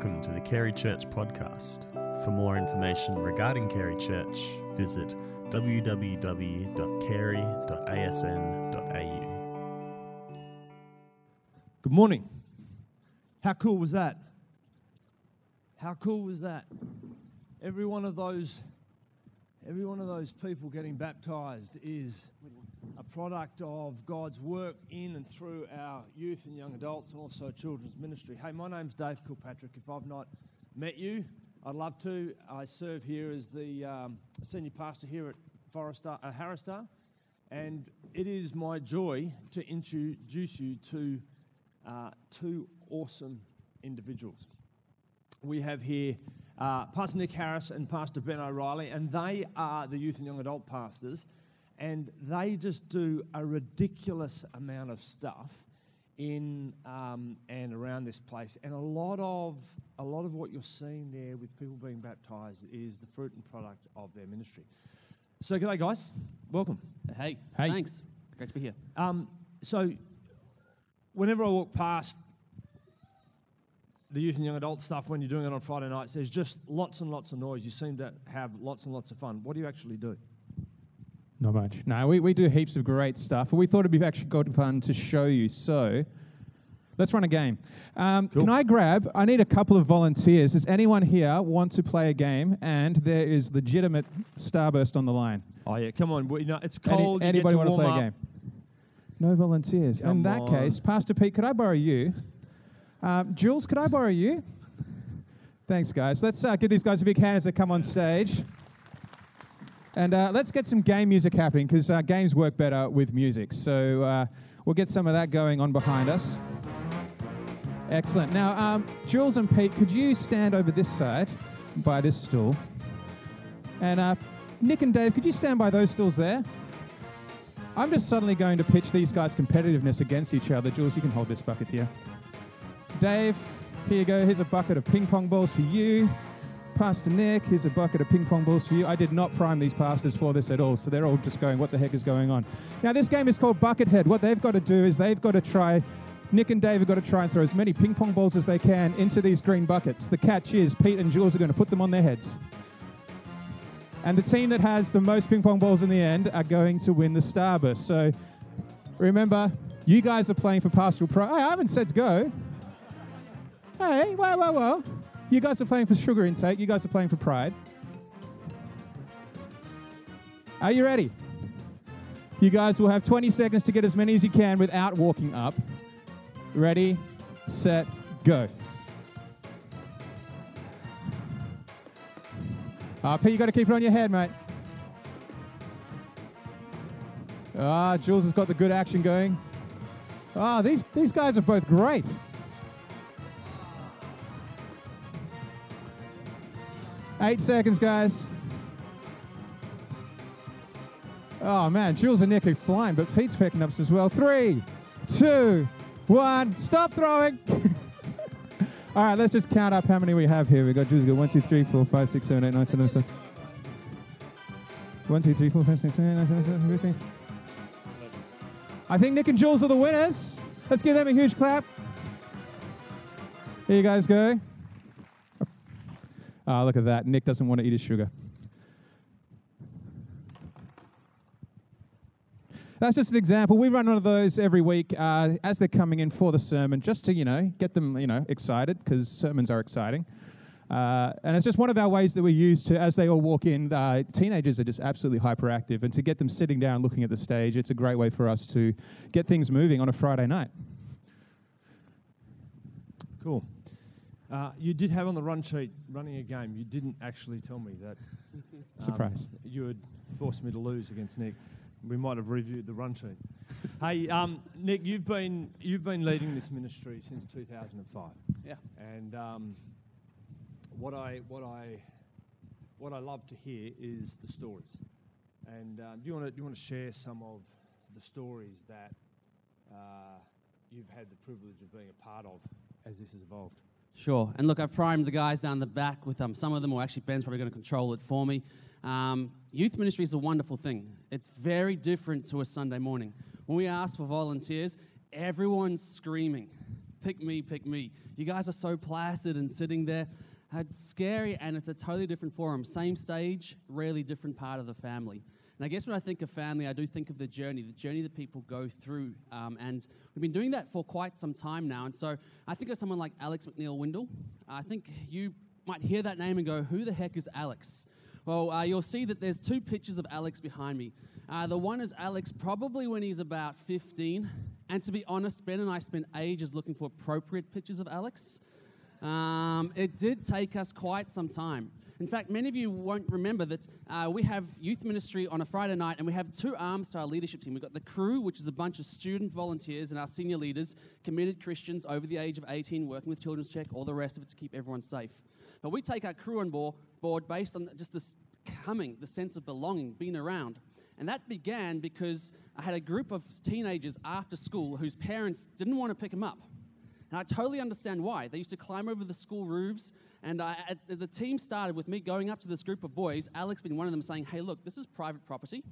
Welcome to the Kerry Church podcast. For more information regarding Kerry Church, visit www.kerry.asn.au. Good morning. How cool was that? How cool was that? Every one of those people getting baptised is a product of God's work in and through our youth and young adults and also children's ministry. Hey, my name's Dave Kilpatrick. If I've not met you, I'd love to. I serve here as the senior pastor here at Forestdale, and it is my joy to introduce you to two awesome individuals. We have here Pastor Nick Harris and Pastor Ben O'Reilly, and they are the youth and young adult pastors. And they just do a ridiculous amount of stuff in and around this place. And a lot of what you're seeing there with people being baptised is the fruit and product of their ministry. So, g'day, guys. Welcome. Hey. Thanks. Great to be here. So, whenever I walk past the youth and young adult stuff, when you're doing it on Friday nights, there's just lots and lots of noise. You seem to have lots and lots of fun. What do you actually do? Not much. No, we do heaps of great stuff. We thought it'd be actually good fun to show you. So let's run a game. Cool. I need a couple of volunteers. Does anyone here want to play a game? And there is legitimate starburst on the line. Oh, yeah. Come on. It's cold. Anybody want to play a game? No volunteers. Come in that on. Case, Pastor Pete, could I borrow you? Jules, could I borrow you? Thanks, guys. Let's give these guys a big hand as they come on stage. And let's get some game music happening, because games work better with music. So we'll get some of that going on behind us. Excellent. Now, Jules and Pete, could you stand over this side by this stool? And Nick and Dave, could you stand by those stools there? I'm just suddenly going to pitch these guys' competitiveness against each other. Jules, you can hold this bucket here. Dave, here you go. Here's a bucket of ping pong balls for you. Pastor Nick, here's a bucket of ping pong balls for you. I did not prime these pastors for this at all, so they're all just going, what the heck is going on? Now, this game is called Buckethead. What they've got to do is Nick and Dave have got to try and throw as many ping pong balls as they can into these green buckets. The catch is Pete and Jules are going to put them on their heads. And the team that has the most ping pong balls in the end are going to win the Starburst. So, remember, you guys are playing for pastoral pride. Hey, I haven't said go. Hey, wow. You guys are playing for sugar intake. You guys are playing for pride. Are you ready? You guys will have 20 seconds to get as many as you can without walking up. Ready, set, go. Pete, you got to keep it on your head, mate. Jules has got the good action going. These guys are both great. Eight seconds, guys. Oh, man, Jules and Nick are flying, but Pete's picking up as well. 3, 2, 1, stop throwing. All right, let's just count up how many we have here. We've got Jules, 1, 2, 3, 4, 5, 6, 7, 8, 9, 10, 11. 1, 2, 3, 4, 5, 6, 7, 8, 9, 10, 11. I think Nick and Jules are the winners. Let's give them a huge clap. Here you guys go. Ah, look at that. Nick doesn't want to eat his sugar. That's just an example. We run one of those every week as they're coming in for the sermon, just to, get them, excited, because sermons are exciting. And it's just one of our ways that we use to, as they all walk in, teenagers are just absolutely hyperactive. And to get them sitting down looking at the stage, it's a great way for us to get things moving on a Friday night. Cool. You did have on the run sheet running a game. You didn't actually tell me that. Surprise. You had forced me to lose against Nick. We might have reviewed the run sheet. Hey, Nick, you've been leading this ministry since 2005. Yeah. And what I love to hear is the stories. And do you want to share some of the stories that you've had the privilege of being a part of as this has evolved? Sure. And look, I've primed the guys down the back with some of them, or actually Ben's probably going to control it for me. Youth ministry is a wonderful thing. It's very different to a Sunday morning. When we ask for volunteers, everyone's screaming. pick me, pick me. You guys are so placid and sitting there. It's scary, and it's a totally different forum. Same stage, really different part of the family. And I guess when I think of family, I do think of the journey that people go through. And we've been doing that for quite some time now. And so I think of someone like Alex McNeil Windle. I think you might hear that name and go, who the heck is Alex? Well, you'll see that there's two pictures of Alex behind me. The one is Alex probably when he's about 15. And to be honest, Ben and I spent ages looking for appropriate pictures of Alex. It did take us quite some time. In fact, many of you won't remember that we have youth ministry on a Friday night, and we have two arms to our leadership team. We've got the crew, which is a bunch of student volunteers and our senior leaders, committed Christians over the age of 18, working with Children's Check, all the rest of it to keep everyone safe. But we take our crew on board based on just this coming, the sense of belonging, being around. And that began because I had a group of teenagers after school whose parents didn't want to pick them up. And I totally understand why. They used to climb over the school roofs, and the team started with me going up to this group of boys, Alex being one of them, saying, hey, look, this is private property.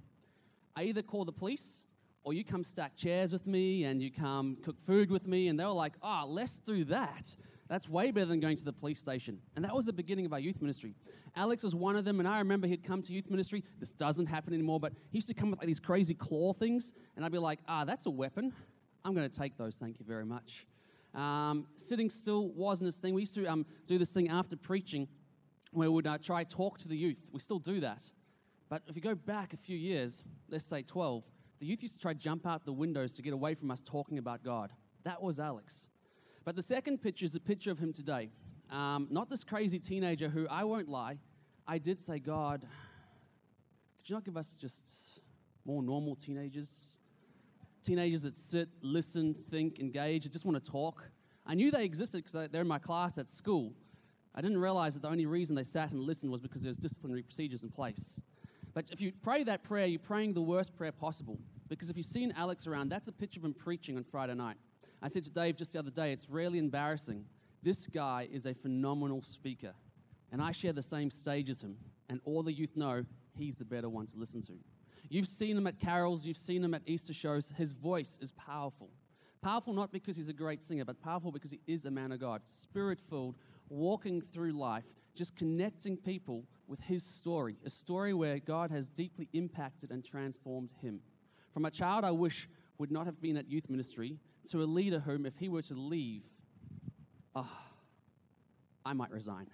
I either call the police, or you come stack chairs with me, and you come cook food with me. And they were like, oh, let's do that. That's way better than going to the police station. And that was the beginning of our youth ministry. Alex was one of them, and I remember he'd come to youth ministry. This doesn't happen anymore, but he used to come with like these crazy claw things, and I'd be like, ah, that's a weapon. I'm going to take those, thank you very much. Sitting still wasn't his thing. We used to do this thing after preaching where we would try to talk to the youth. We still do that. But if you go back a few years, let's say 12, the youth used to try to jump out the windows to get away from us talking about God. That was Alex. But the second picture is a picture of him today. Not this crazy teenager who, I won't lie, I did say, God, could you not give us just more normal teenagers? Teenagers that sit, listen, think, engage, that just want to talk. I knew they existed because they're in my class at school. I didn't realize that the only reason they sat and listened was because there was disciplinary procedures in place. But if you pray that prayer, you're praying the worst prayer possible. Because if you've seen Alex around, that's a picture of him preaching on Friday night. I said to Dave just the other day, it's really embarrassing. This guy is a phenomenal speaker. And I share the same stage as him. And all the youth know he's the better one to listen to. You've seen him at carols, you've seen him at Easter shows. His voice is powerful. Powerful not because he's a great singer, but powerful because he is a man of God, spirit-filled, walking through life, just connecting people with his story, a story where God has deeply impacted and transformed him. From a child I wish would not have been at youth ministry to a leader whom, if he were to leave, I might resign.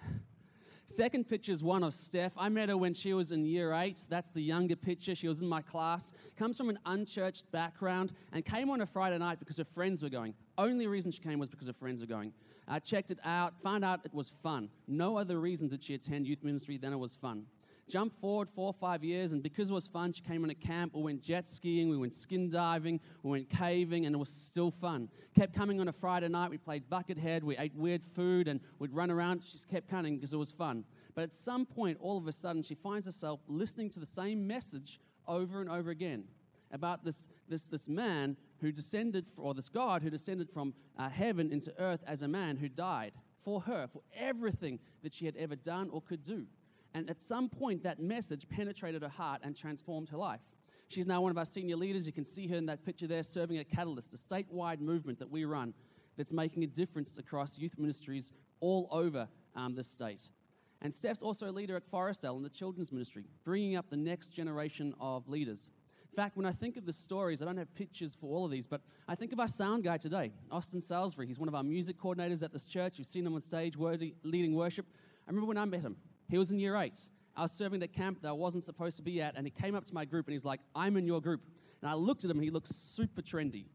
Second picture is one of Steph. I met her when she was in year 8. That's the younger picture. She was in my class. Comes from an unchurched background and came on a Friday night because her friends were going. Only reason she came was because her friends were going. I checked it out, found out it was fun. No other reason did she attend youth ministry than it was fun. Jump forward 4 or 5 years, and because it was fun, she came on a camp. We went jet skiing, we went skin diving, we went caving, and it was still fun. Kept coming on a Friday night. We played buckethead, we ate weird food, and we'd run around. She just kept coming because it was fun. But at some point, all of a sudden, she finds herself listening to the same message over and over again about this man who descended, or this God who descended from heaven into earth as a man who died for her, for everything that she had ever done or could do. And at some point, that message penetrated her heart and transformed her life. She's now one of our senior leaders. You can see her in that picture there serving at Catalyst, a statewide movement that we run that's making a difference across youth ministries all over the state. And Steph's also a leader at Forestdale in the children's ministry, bringing up the next generation of leaders. In fact, when I think of the stories, I don't have pictures for all of these, but I think of our sound guy today, Austin Salisbury. He's one of our music coordinators at this church. You've seen him on stage leading worship. I remember when I met him. He was in year 8. I was serving at a camp that I wasn't supposed to be at, and he came up to my group, and he's like, I'm in your group. And I looked at him, and he looked super trendy.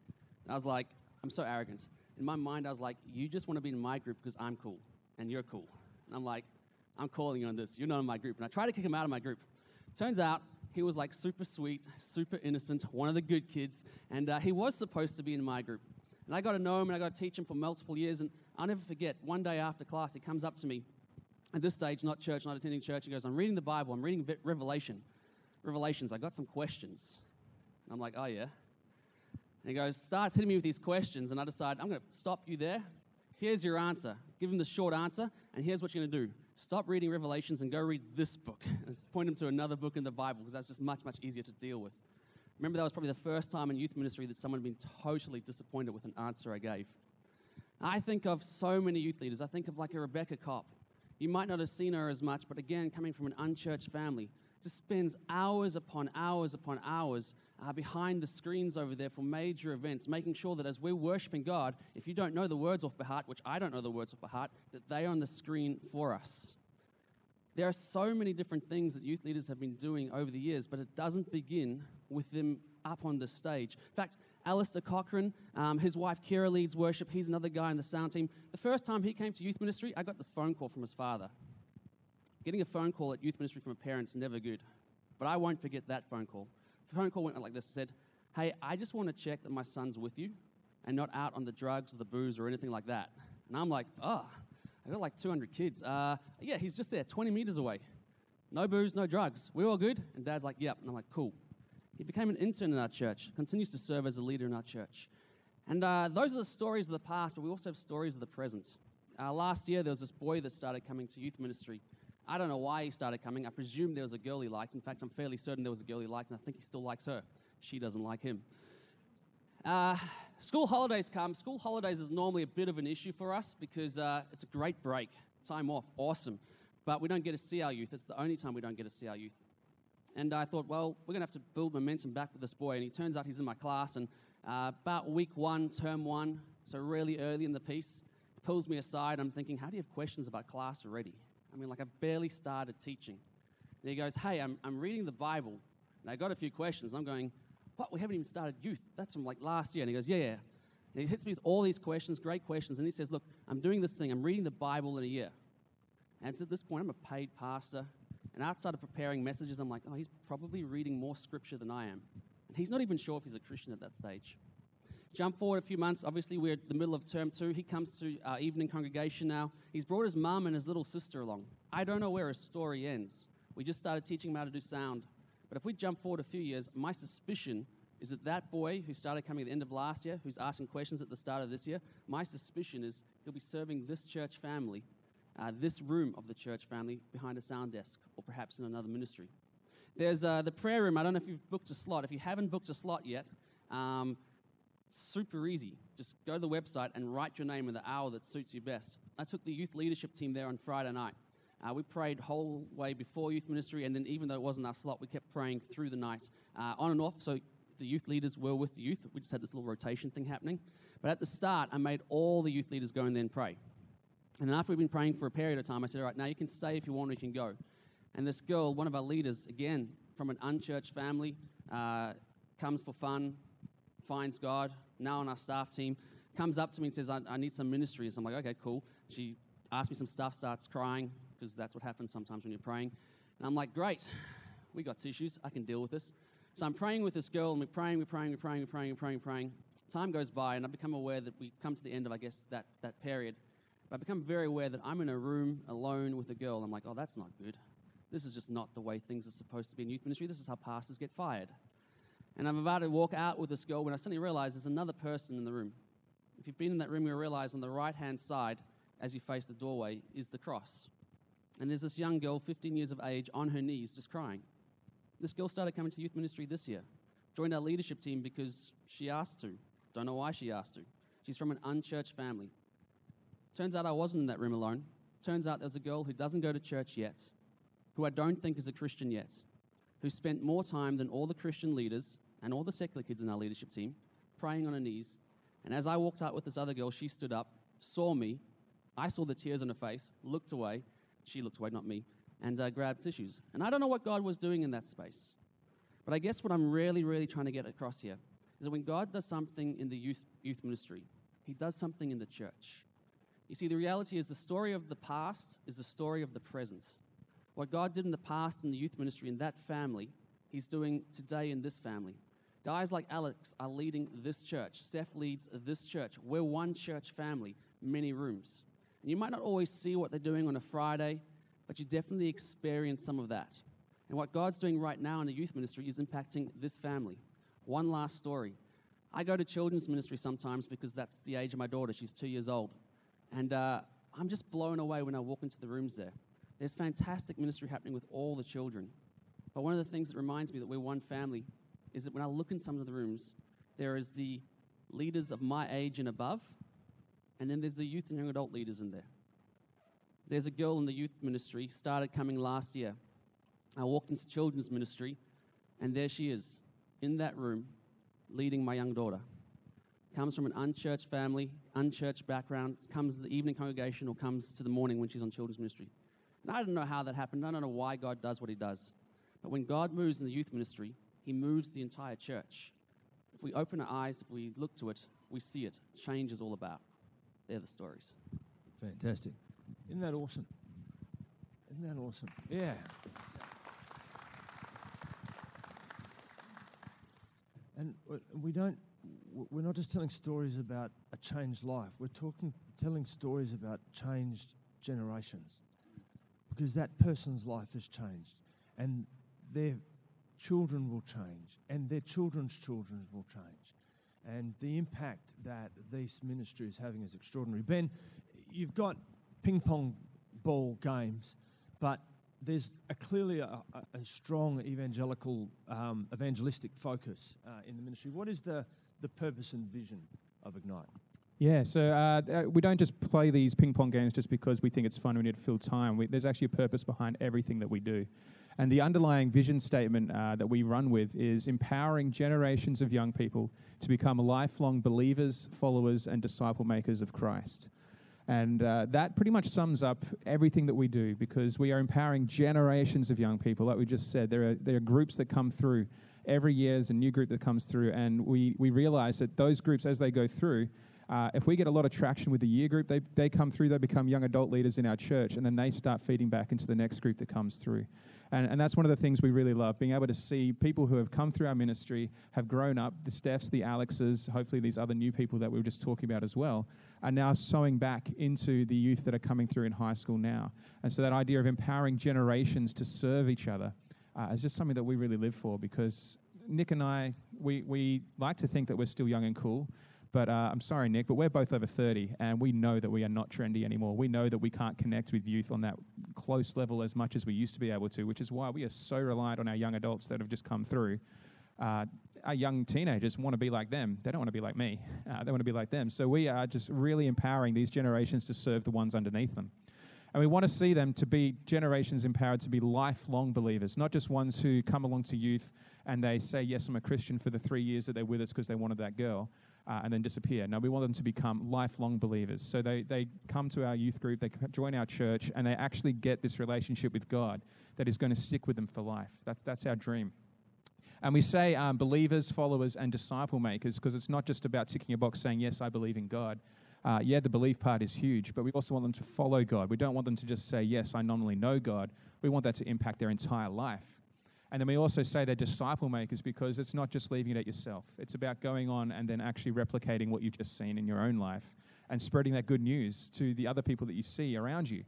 And I was like, I'm so arrogant. In my mind, I was like, you just want to be in my group because I'm cool, and you're cool. And I'm like, I'm calling you on this. You're not in my group. And I tried to kick him out of my group. Turns out he was like super sweet, super innocent, one of the good kids, and he was supposed to be in my group. And I got to know him, and I got to teach him for multiple years, and I'll never forget, one day after class, he comes up to me. At this stage, not church, not attending church, he goes, I'm reading the Bible, I'm reading Revelations, I got some questions. And I'm like, oh yeah. And he goes, starts hitting me with these questions, and I decide, I'm going to stop you there. Here's your answer. Give him the short answer, and here's what you're going to do. Stop reading Revelations and go read this book. And point him to another book in the Bible, because that's just much, much easier to deal with. Remember, that was probably the first time in youth ministry that someone had been totally disappointed with an answer I gave. I think of so many youth leaders. I think of like a Rebecca Cop. You might not have seen her as much, but again, coming from an unchurched family, just spends hours upon hours upon hours behind the screens over there for major events, making sure that as we're worshiping God, if you don't know the words off by heart, which I don't know the words off by heart, that they are on the screen for us. There are so many different things that youth leaders have been doing over the years, but it doesn't begin with them up on the stage. In fact, Alistair Cochran, his wife Kira leads worship. He's another guy in the sound team. The first time he came to youth ministry, I got this phone call from his father. Getting a phone call at youth ministry from a parent's never good, but I won't forget that phone call. The phone call went like this, said, "Hey, I just want to check that my son's with you and not out on the drugs or the booze or anything like that." And I'm like, oh, I got like 200 kids. Yeah, he's just there, 20 meters away. No booze, no drugs. We're all good? And Dad's like, yep. And I'm like, cool. He became an intern in our church, continues to serve as a leader in our church. And those are the stories of the past, but we also have stories of the present. Last year, there was this boy that started coming to youth ministry. I don't know why he started coming. I presume there was a girl he liked. In fact, I'm fairly certain there was a girl he liked, and I think he still likes her. She doesn't like him. School holidays come. School holidays is normally a bit of an issue for us because it's a great break. Time off, awesome. But we don't get to see our youth. It's the only time we don't get to see our youth. And I thought, well, we're going to have to build momentum back with this boy. And he turns out he's in my class. And about week one, term one, so really early in the piece, pulls me aside. I'm thinking, how do you have questions about class already? I mean, like, I've barely started teaching. And he goes, hey, I'm reading the Bible, and I got a few questions. I'm going, what? We haven't even started youth. That's from, like, last year. And he goes, yeah. And he hits me with all these questions, great questions. And he says, look, I'm doing this thing. I'm reading the Bible in a year. And it's at this point, I'm a paid pastor. And outside of preparing messages, I'm like, oh, he's probably reading more scripture than I am. And he's not even sure if he's a Christian at that stage. Jump forward a few months. Obviously, we're in the middle of term two. He comes to our evening congregation now. He's brought his mum and his little sister along. I don't know where his story ends. We just started teaching him how to do sound. But if we jump forward a few years, my suspicion is that that boy who started coming at the end of last year, who's asking questions at the start of this year, my suspicion is he'll be serving this church family, this room of the church family, behind a sound desk or perhaps in another ministry. There's the prayer room. I don't know if you've booked a slot. If you haven't booked a slot yet, super easy. Just go to the website and write your name in the hour that suits you best. I took the youth leadership team there on Friday night. We prayed whole way before youth ministry, and then even though it wasn't our slot, we kept praying through the night, on and off, so the youth leaders were with the youth. We just had this little rotation thing happening. But at the start, I made all the youth leaders go in there and pray. And after we'd been praying for a period of time, I said, all right, now you can stay if you want, or you can go. And this girl, one of our leaders, again, from an unchurched family, comes for fun, finds God, now on our staff team, comes up to me and says, I need some ministry. So I'm like, okay, cool. She asked me some stuff, starts crying, because that's what happens sometimes when you're praying. And I'm like, great, we got tissues, I can deal with this. So I'm praying with this girl, and we're praying. Time goes by, and I become aware that we've come to the end of, I guess, that period. But I become very aware that I'm in a room alone with a girl. I'm like, oh, that's not good. This is just not the way things are supposed to be in youth ministry. This is how pastors get fired. And I'm about to walk out with this girl when I suddenly realize there's another person in the room. If you've been in that room, you'll realize on the right-hand side, as you face the doorway, is the cross. And there's this young girl, 15 years of age, on her knees, just crying. This girl started coming to youth ministry this year. Joined our leadership team because she asked to. Don't know why she asked to. She's from an unchurched family. Turns out I wasn't in that room alone. Turns out there's a girl who doesn't go to church yet, who I don't think is a Christian yet, who spent more time than all the Christian leaders and all the secular kids in our leadership team, praying on her knees. And as I walked out with this other girl, she stood up, saw me. I saw the tears on her face, looked away. She looked away, not me, and grabbed tissues. And I don't know what God was doing in that space. But I guess what I'm really, really trying to get across here is that when God does something in the youth ministry, he does something in the church. You see, the reality is the story of the past is the story of the present. What God did in the past in the youth ministry in that family, he's doing today in this family. Guys like Alex are leading this church. Steph leads this church. We're one church family, many rooms. And you might not always see what they're doing on a Friday, but you definitely experience some of that. And what God's doing right now in the youth ministry is impacting this family. One last story. I go to children's ministry sometimes because that's the age of my daughter. She's 2 years old. And I'm just blown away when I walk into the rooms there. There's fantastic ministry happening with all the children. But one of the things that reminds me that we're one family is that when I look in some of the rooms, there is the leaders of my age and above, And then there's the youth and young adult leaders in there. There's a girl in the youth ministry, started coming last year. I walked into children's ministry, and there she is, in that room, leading my young daughter. Comes from an unchurched family, unchurched background, comes to the evening congregation or comes to the morning when she's on children's ministry. And I don't know how that happened. I don't know why God does what he does. But when God moves in the youth ministry, he moves the entire church. If we open our eyes, if we look to it, we see it. Change is all about. They're the stories. Fantastic. Isn't that awesome? Isn't that awesome? Yeah. And we're not just telling stories about a changed life. We're telling stories about changed generations, because that person's life has changed, and their children will change, and their children's children will change. And the impact that this ministry is having is extraordinary. Ben, you've got ping pong ball games, but there's clearly a strong evangelical, evangelistic focus in the ministry. What is the purpose and vision of Ignite? Yeah, so we don't just play these ping pong games just because we think it's fun and we need to fill time. There's actually a purpose behind everything that we do. And the underlying vision statement that we run with is empowering generations of young people to become lifelong believers, followers, and disciple makers of Christ. And that pretty much sums up everything that we do, because we are empowering generations of young people. Like we just said, there are groups that come through. Every year there's a new group that comes through, and we realize that those groups, as they go through, if we get a lot of traction with the year group, they come through, they become young adult leaders in our church, and then they start feeding back into the next group that comes through. And that's one of the things we really love, being able to see people who have come through our ministry, have grown up, the Stephs, the Alexes, hopefully these other new people that we were just talking about as well, are now sowing back into the youth that are coming through in high school now. And so that idea of empowering generations to serve each other is just something that we really live for, because Nick and I, we like to think that we're still young and cool. But I'm sorry, Nick, but we're both over 30, and we know that we are not trendy anymore. We know that we can't connect with youth on that close level as much as we used to be able to, which is why we are so reliant on our young adults that have just come through. Our young teenagers want to be like them. They don't want to be like me. They want to be like them. So we are just really empowering these generations to serve the ones underneath them. And we want to see them to be generations empowered to be lifelong believers, not just ones who come along to youth and they say, yes, I'm a Christian for the 3 years that they're with us because they wanted that girl. And then disappear. No, we want them to become lifelong believers. So they come to our youth group, they join our church, and they actually get this relationship with God that is going to stick with them for life. That's our dream. And we say believers, followers, and disciple makers, because it's not just about ticking a box saying, yes, I believe in God. Yeah, the belief part is huge, but we also want them to follow God. We don't want them to just say, yes, I nominally know God. We want that to impact their entire life. And then we also say they're disciple makers, because it's not just leaving it at yourself. It's about going on and then actually replicating what you've just seen in your own life and spreading that good news to the other people that you see around you.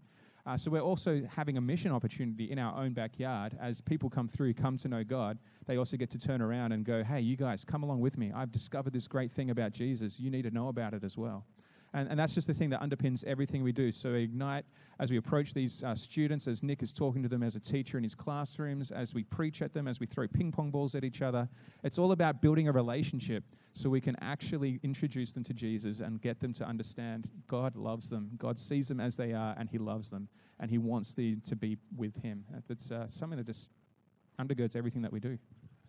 So we're also having a mission opportunity in our own backyard. As people come through, come to know God, they also get to turn around and go, hey, you guys, come along with me. I've discovered this great thing about Jesus. You need to know about it as well. And that's just the thing that underpins everything we do. So Ignite, as we approach these students, as Nick is talking to them as a teacher in his classrooms, as we preach at them, as we throw ping pong balls at each other, it's all about building a relationship so we can actually introduce them to Jesus and get them to understand God loves them. God sees them as they are, and he loves them, and he wants them to be with him. That's something that just undergirds everything that we do.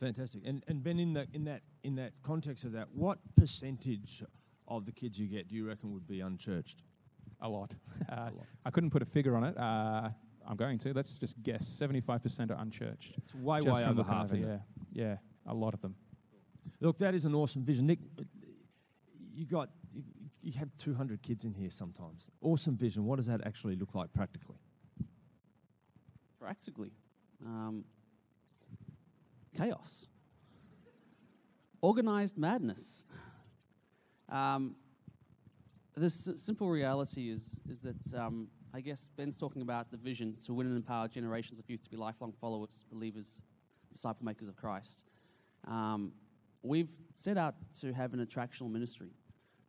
Fantastic. And Ben, in that context of that, what percentage of the kids you get, do you reckon would be unchurched? A lot. I couldn't put a figure on it. I'm going to. Let's just guess. 75% are unchurched. It's way over half. Yeah, a lot of them. Look, that is an awesome vision. Nick, you have 200 kids in here sometimes. Awesome vision. What does that actually look like practically? Practically? Chaos. Organised madness. This simple reality is that I guess Ben's talking about the vision to win and empower generations of youth to be lifelong followers, believers, disciple makers of Christ. We've set out to have an attractional ministry.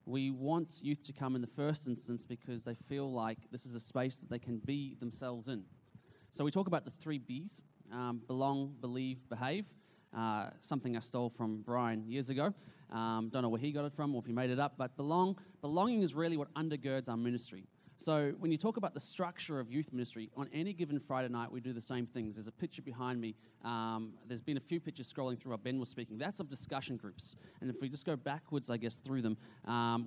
We want youth to come in the first instance because they feel like this is a space that they can be themselves in. So we talk about the 3 B's, belong, believe, behave, something I stole from Brian years ago. Don't know where he got it from or if he made it up, but belonging is really what undergirds our ministry. So when you talk about the structure of youth ministry, on any given Friday night, we do the same things. There's a picture behind me. There's been a few pictures scrolling through while Ben was speaking. That's of discussion groups. And if we just go backwards, I guess, through them,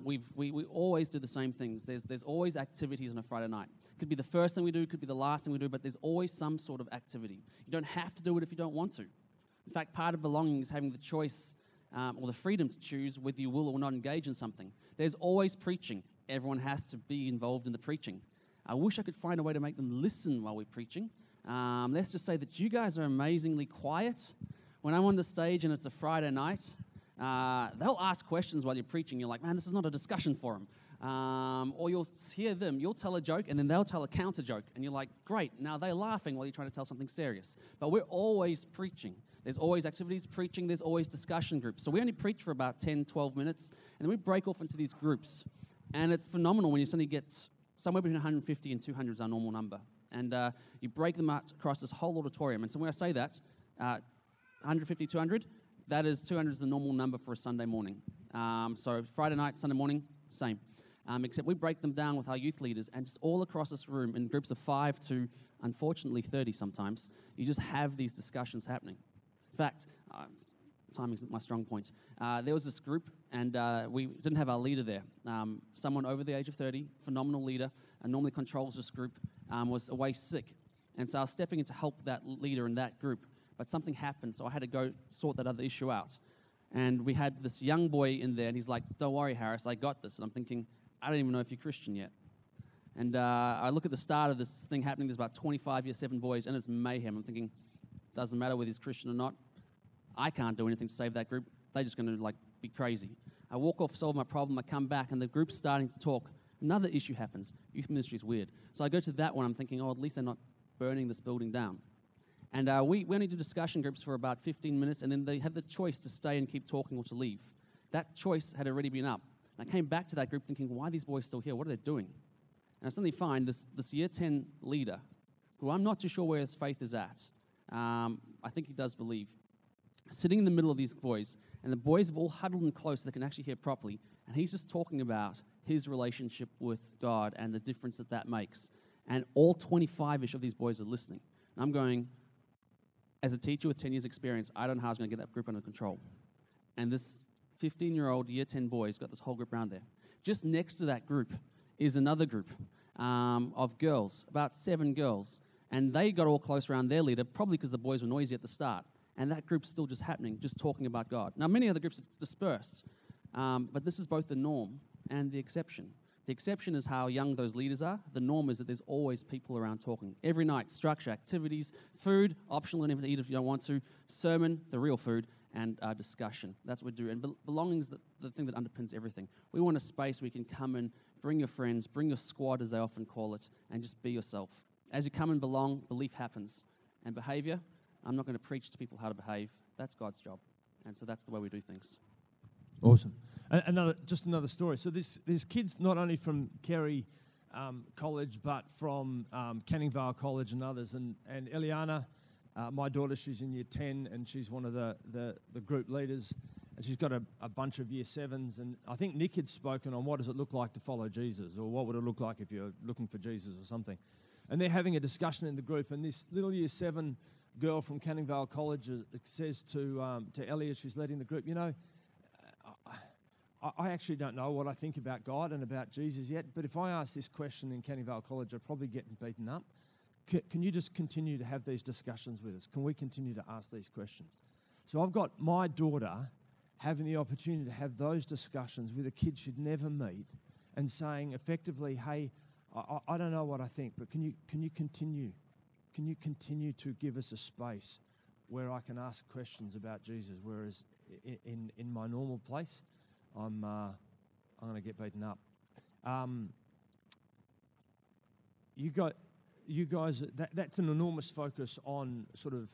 we always do the same things. There's always activities on a Friday night. Could be the first thing we do, could be the last thing we do, but there's always some sort of activity. You don't have to do it if you don't want to. In fact, part of belonging is having the choice or the freedom to choose whether you will or not engage in something. There's always preaching. Everyone has to be involved in the preaching. I wish I could find a way to make them listen while we're preaching. Let's just say that you guys are amazingly quiet. When I'm on the stage and it's a Friday night, they'll ask questions while you're preaching. You're like, man, this is not a discussion forum. Or you'll hear them, you'll tell a joke, and then they'll tell a counter joke. And you're like, great, now they're laughing while you're trying to tell something serious. But we're always preaching. There's always activities, preaching. There's always discussion groups. So we only preach for about 10, 12 minutes, and then we break off into these groups. And it's phenomenal when you suddenly get somewhere between 150 and 200 is our normal number. And you break them out across this whole auditorium. And so when I say that, 150, 200, that is 200 is the normal number for a Sunday morning. So Friday night, Sunday morning, same. Except we break them down with our youth leaders, and just all across this room in groups of 5 to, unfortunately, 30 sometimes, you just have these discussions happening. In fact, timing's not my strong point. There was this group, and we didn't have our leader there. Someone over the age of 30, phenomenal leader, and normally controls this group, was away sick. And so I was stepping in to help that leader in that group, but something happened, so I had to go sort that other issue out. And we had this young boy in there, and he's like, don't worry, Harris, I got this. And I'm thinking, I don't even know if you're Christian yet. And I look at the start of this thing happening, there's about 25 year 7 boys, and it's mayhem. I'm thinking, doesn't matter whether he's Christian or not. I can't do anything to save that group. They're just going to be crazy. I walk off, solve my problem, I come back, and the group's starting to talk. Another issue happens. Youth ministry is weird. So I go to that one, I'm thinking, oh, at least they're not burning this building down. And we only do discussion groups for about 15 minutes, and then they have the choice to stay and keep talking or to leave. That choice had already been up. And I came back to that group thinking, why are these boys still here? What are they doing? And I suddenly find this year 10 leader, who I'm not too sure where his faith is at. I think he does believe. Sitting in the middle of these boys, and the boys have all huddled in close so they can actually hear properly, and he's just talking about his relationship with God and the difference that that makes. And all 25-ish of these boys are listening. And I'm going, as a teacher with 10 years experience, I don't know how I was going to get that group under control. And this 15-year-old year 10 boy's got this whole group around there. Just next to that group is another group of girls, about 7 girls, and they got all close around their leader, probably because the boys were noisy at the start. And that group's still just happening, just talking about God. Now, many other groups have dispersed, but this is both the norm and the exception. The exception is how young those leaders are. The norm is that there's always people around talking. Every night, structure, activities, food, optional, and even eat if you don't want to, sermon, the real food, and discussion. That's what we do. And belonging is the thing that underpins everything. We want a space where you can come and bring your friends, bring your squad, as they often call it, and just be yourself. As you come and belong, belief happens. And behavior, I'm not going to preach to people how to behave. That's God's job. And so that's the way we do things. Awesome. Another story. So there's kids not only from Kerry College, but from Canningvale College and others. And Eliana, my daughter, she's in year 10, and she's one of the group leaders. And she's got a bunch of year 7s. And I think Nick had spoken on what does it look like to follow Jesus, or what would it look like if you're looking for Jesus or something. And they're having a discussion in the group. And this little year 7 girl from Canningvale College says to Elliot, she's leading the group, you know, I actually don't know what I think about God and about Jesus yet, but if I ask this question in Canningvale College, I'd probably get beaten up. Can you just continue to have these discussions with us? Can we continue to ask these questions? So I've got my daughter having the opportunity to have those discussions with a kid she'd never meet and saying effectively, hey, I don't know what I think, but can you continue? Can you continue to give us a space where I can ask questions about Jesus, whereas in my normal place, I'm going to get beaten up. You guys. That's an enormous focus on sort of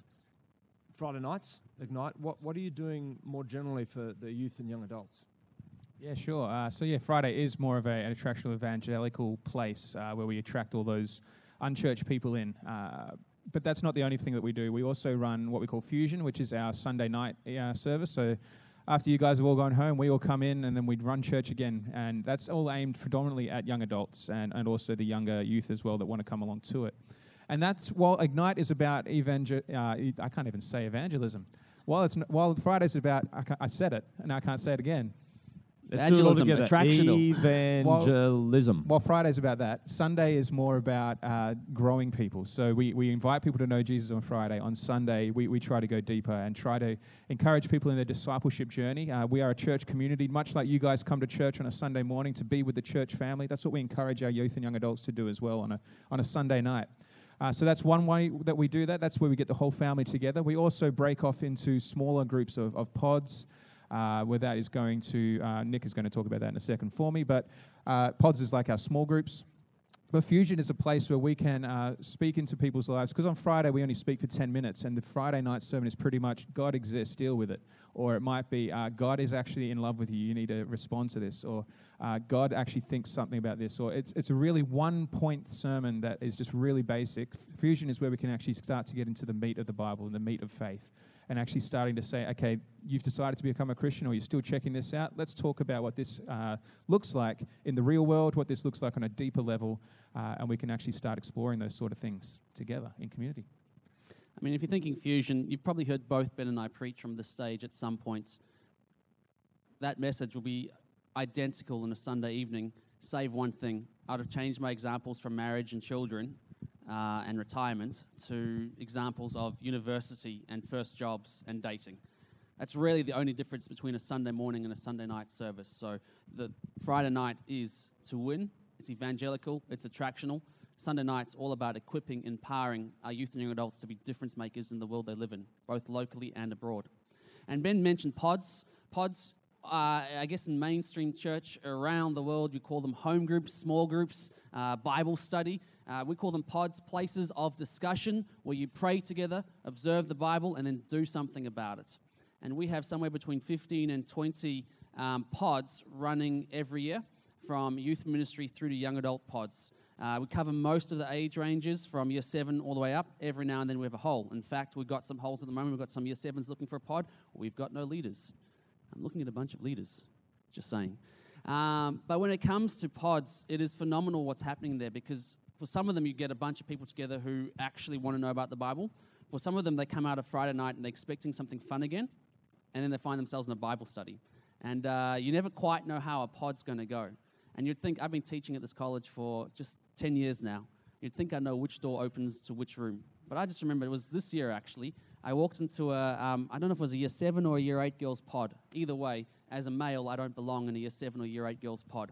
Friday nights, Ignite. What are you doing more generally for the youth and young adults? Yeah, sure. Friday is more of an attractional evangelical place where we attract all those unchurched people in. But that's not the only thing that we do. We also run what we call Fusion, which is our Sunday night service. So after you guys have all gone home, we all come in and then we'd run church again. And that's all aimed predominantly at young adults and also the younger youth as well that want to come along to it. And that's, while Ignite is about I can't even say evangelism. While Friday's about, I said it, and I can't say it again. Evangelism, attractional. Evangelism. While Friday's about that, Sunday is more about growing people. So we invite people to know Jesus on Friday. On Sunday, we try to go deeper and try to encourage people in their discipleship journey. We are a church community, much like you guys come to church on a Sunday morning to be with the church family. That's what we encourage our youth and young adults to do as well on a Sunday night. So that's one way that we do that. That's where we get the whole family together. We also break off into smaller groups of pods, where that is going to... Nick is going to talk about that in a second for me, but pods is like our small groups. But Fusion is a place where we can speak into people's lives, because on Friday we only speak for 10 minutes, and the Friday night sermon is pretty much, God exists, deal with it. Or it might be, God is actually in love with you, you need to respond to this. Or God actually thinks something about this. Or it's a really one-point sermon that is just really basic. Fusion is where we can actually start to get into the meat of the Bible and the meat of faith, and actually starting to say, okay, you've decided to become a Christian, or you're still checking this out. Let's talk about what this looks like in the real world, what this looks like on a deeper level, and we can actually start exploring those sort of things together in community. I mean, if you're thinking Fusion, you've probably heard both Ben and I preach from this stage at some point. That message will be identical on a Sunday evening, save one thing. I'd have changed my examples from marriage and children and retirement to examples of university and first jobs and dating. That's really the only difference between a Sunday morning and a Sunday night service. So the Friday night is to win. It's evangelical. It's attractional. Sunday night's all about equipping, empowering our youth and young adults to be difference makers in the world they live in, both locally and abroad. And Ben mentioned pods. Pods, I guess in mainstream church around the world, you call them home groups, small groups, Bible study. We call them pods, places of discussion where you pray together, observe the Bible, and then do something about it. And we have somewhere between 15 and 20 pods running every year, from youth ministry through to young adult pods. We cover most of the age ranges from year 7 all the way up. Every now and then we have a hole. In fact, we've got some holes at the moment. We've got some year 7s looking for a pod. We've got no leaders. I'm looking at a bunch of leaders, just saying. But when it comes to pods, it is phenomenal what's happening there, because for some of them, you get a bunch of people together who actually want to know about the Bible. For some of them, they come out of Friday night and they're expecting something fun again, and then they find themselves in a Bible study. And you never quite know how a pod's going to go. And you'd think, I've been teaching at this college for just 10 years now. You'd think I know which door opens to which room. But I just remember, it was this year actually, I walked into I don't know if it was a year 7 or a year 8 girls pod. Either way, as a male, I don't belong in a year 7 or year 8 girls pod.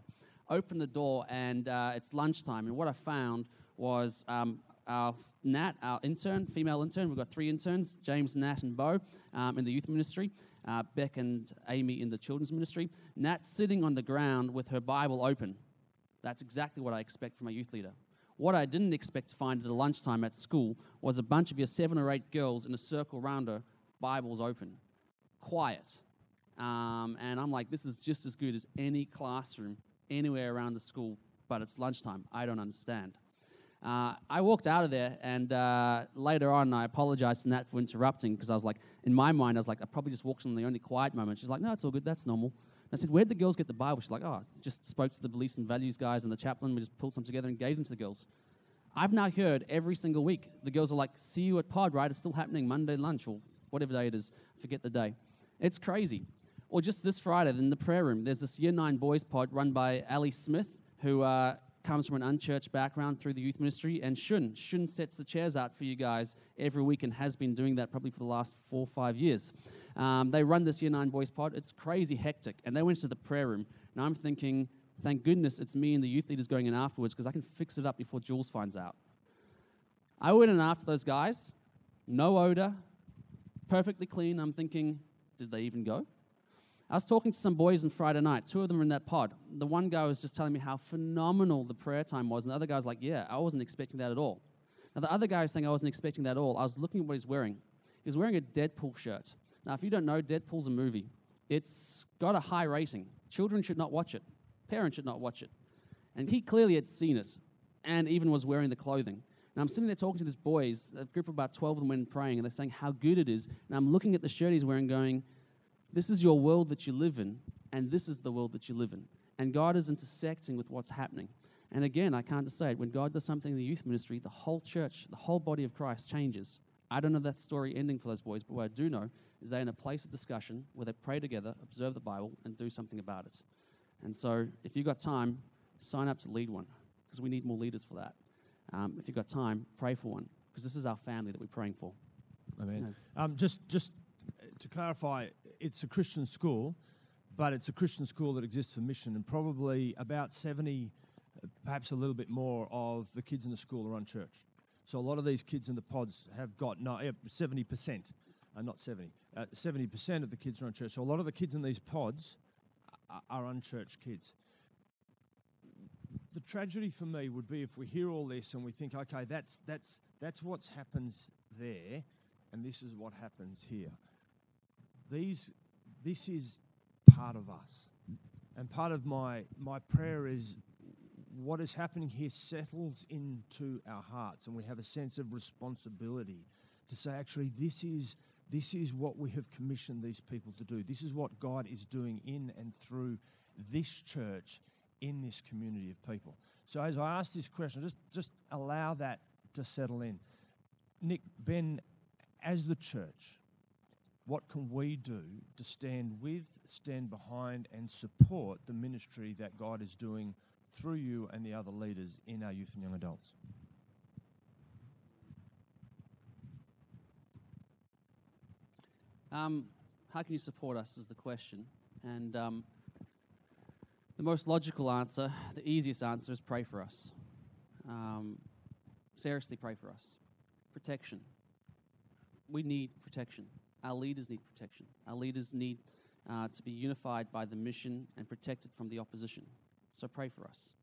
Opened the door, and it's lunchtime. And what I found was Nat, our intern, female intern. We've got 3 interns, James, Nat, and Beau in the youth ministry. Beck and Amy in the children's ministry. Nat sitting on the ground with her Bible open. That's exactly what I expect from a youth leader. What I didn't expect to find at lunchtime at school was a bunch of your 7 or 8 girls in a circle around her, Bibles open. Quiet. And I'm like, this is just as good as any classroom anywhere around the school, but it's lunchtime. I don't understand. I walked out of there, and later on, I apologized to Nat for interrupting, because I was like, in my mind, I was like, I probably just walked in the only quiet moment. She's like, no, it's all good. That's normal. And I said, where'd the girls get the Bible? She's like, oh, just spoke to the beliefs and values guys and the chaplain. We just pulled some together and gave them to the girls. I've now heard every single week, the girls are like, see you at pod, right? It's still happening Monday lunch or whatever day it is. Forget the day. It's crazy. Or just this Friday in the prayer room, there's this year 9 boys pod run by Ali Smith, who comes from an unchurched background through the youth ministry, and Shun sets the chairs out for you guys every week and has been doing that probably for the last 4 or 5 years. They run this year 9 boys pod. It's crazy hectic, and they went to the prayer room, and I'm thinking, thank goodness it's me and the youth leaders going in afterwards, because I can fix it up before Jules finds out. I went in after those guys, no odor, perfectly clean. I'm thinking, did they even go? I was talking to some boys on Friday night. 2 of them were in that pod. The one guy was just telling me how phenomenal the prayer time was, and the other guy was like, yeah, I wasn't expecting that at all. Now, the other guy was saying I wasn't expecting that at all. I was looking at what he's wearing. He was wearing a Deadpool shirt. Now, if you don't know, Deadpool's a movie. It's got a high rating. Children should not watch it. Parents should not watch it. And he clearly had seen it and even was wearing the clothing. And I'm sitting there talking to these boys, a group of about 12 of them went praying, and they're saying how good it is. And I'm looking at the shirt he's wearing going, This is your world that you live in, and this is the world that you live in. And God is intersecting with what's happening. And again, I can't just say it. When God does something in the youth ministry, the whole church, the whole body of Christ changes. I don't know that story ending for those boys, but what I do know is they're in a place of discussion where they pray together, observe the Bible, and do something about it. And so if you've got time, sign up to lead one, because we need more leaders for that. If you've got time, pray for one, because this is our family that we're praying for. Amen. Just to clarify, it's a Christian school, but it's a Christian school that exists for mission, and probably about 70, perhaps a little bit more, of the kids in the school are unchurched. So a lot of these kids in the pods have got 70%, not 70, 70% of the kids are unchurched. So a lot of the kids in these pods are unchurched kids. The tragedy for me would be if we hear all this and we think, okay, that's what happens there, and this is what happens here. This is part of us. And part of my prayer is what is happening here settles into our hearts, and we have a sense of responsibility to say, actually, this is what we have commissioned these people to do. This is what God is doing in and through this church, in this community of people. So as I ask this question, just allow that to settle in. Nick, Ben, as the church, what can we do to stand with, stand behind, and support the ministry that God is doing through you and the other leaders in our youth and young adults? How can you support us is the question. And the most logical answer, the easiest answer, is pray for us. Seriously, pray for us. Protection. We need protection. Our leaders need protection. Our leaders need to be unified by the mission and protected from the opposition. So pray for us.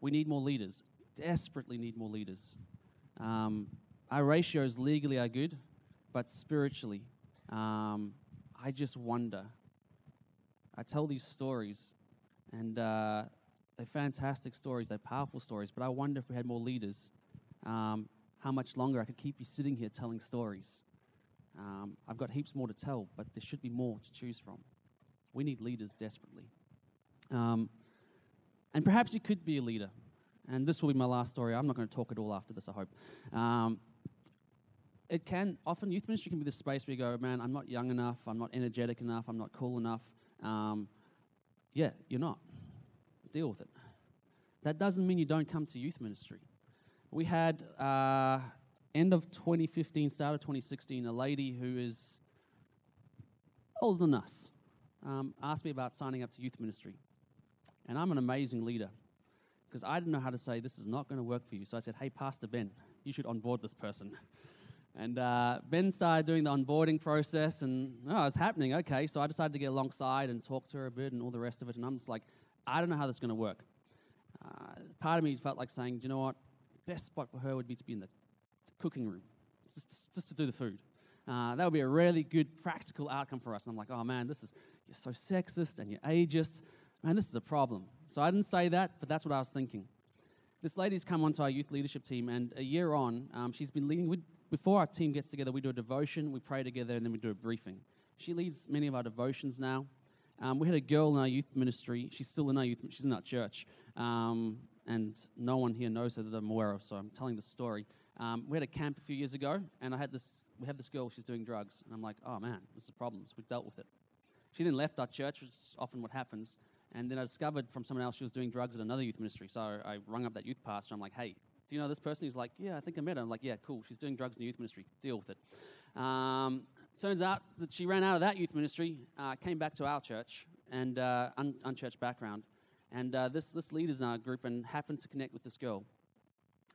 We need more leaders. Desperately need more leaders. Our ratios legally are good, but spiritually, I just wonder. I tell these stories, and they're fantastic stories, they're powerful stories, but I wonder if we had more leaders, how much longer I could keep you sitting here telling stories. I've got heaps more to tell, but there should be more to choose from. We need leaders desperately. And perhaps you could be a leader. And this will be my last story. I'm not going to talk at all after this, I hope. Often youth ministry can be this space where you go, man, I'm not young enough, I'm not energetic enough, I'm not cool enough. Yeah, you're not. Deal with it. That doesn't mean you don't come to youth ministry. We had, end of 2015, start of 2016, a lady who is older than us asked me about signing up to youth ministry. And I'm an amazing leader, because I didn't know how to say, this is not going to work for you. So I said, hey, Pastor Ben, you should onboard this person. And Ben started doing the onboarding process, and it's happening, okay. So I decided to get alongside and talk to her a bit and all the rest of it, and I'm just like, I don't know how this is going to work. Part of me felt like saying, do you know what, best spot for her would be to be in the cooking room, just to do the food. That would be a really good practical outcome for us. And I'm like, oh man, you're so sexist and you're ageist. Man, this is a problem. So I didn't say that, but that's what I was thinking. This lady's come onto our youth leadership team, and a year on, she's been leading. Before our team gets together, we do a devotion, we pray together, and then we do a briefing. She leads many of our devotions now. We had a girl in our youth ministry. She's still in our youth. She's in our church, and no one here knows her that I'm aware of. So I'm telling this story. We had a camp a few years ago, and we have this girl. She's doing drugs, and I'm like, oh man, this is a problem. So we dealt with it. She then left our church, which is often what happens. And then I discovered from someone else she was doing drugs at another youth ministry. So I rung up that youth pastor. I'm like, hey, do you know this person? He's like, yeah, I think I met her. I'm like, yeah, cool. She's doing drugs in the youth ministry. Deal with it. Turns out that she ran out of that youth ministry, came back to our church, and unchurched background. And this leader's in our group and happened to connect with this girl.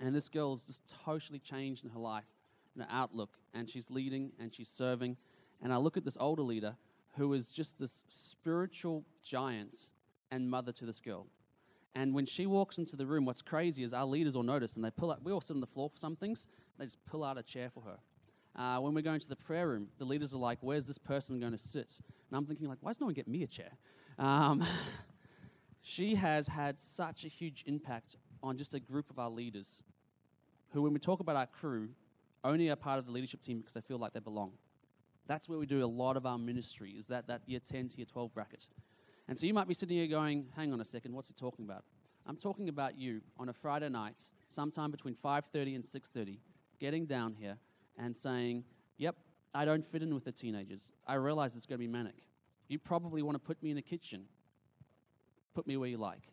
And this girl's just totally changed in her life, in her outlook. And she's leading and she's serving. And I look at this older leader who is just this spiritual giant and mother to this girl. And when she walks into the room, what's crazy is our leaders will notice, and they pull out. We all sit on the floor for some things. They just pull out a chair for her. When we're going to the prayer room, the leaders are like, where's this person going to sit? And I'm thinking, like, why does no one get me a chair? She has had such a huge impact on just a group of our leaders who, when we talk about our crew, only are part of the leadership team because they feel like they belong. That's where we do a lot of our ministry, is that year 10 to year 12 bracket. And so you might be sitting here going, hang on a second, what's he talking about? I'm talking about you on a Friday night, sometime between 5:30 and 6:30, getting down here and saying, yep, I don't fit in with the teenagers. I realize it's going to be manic. You probably want to put me in the kitchen. Put me where you like.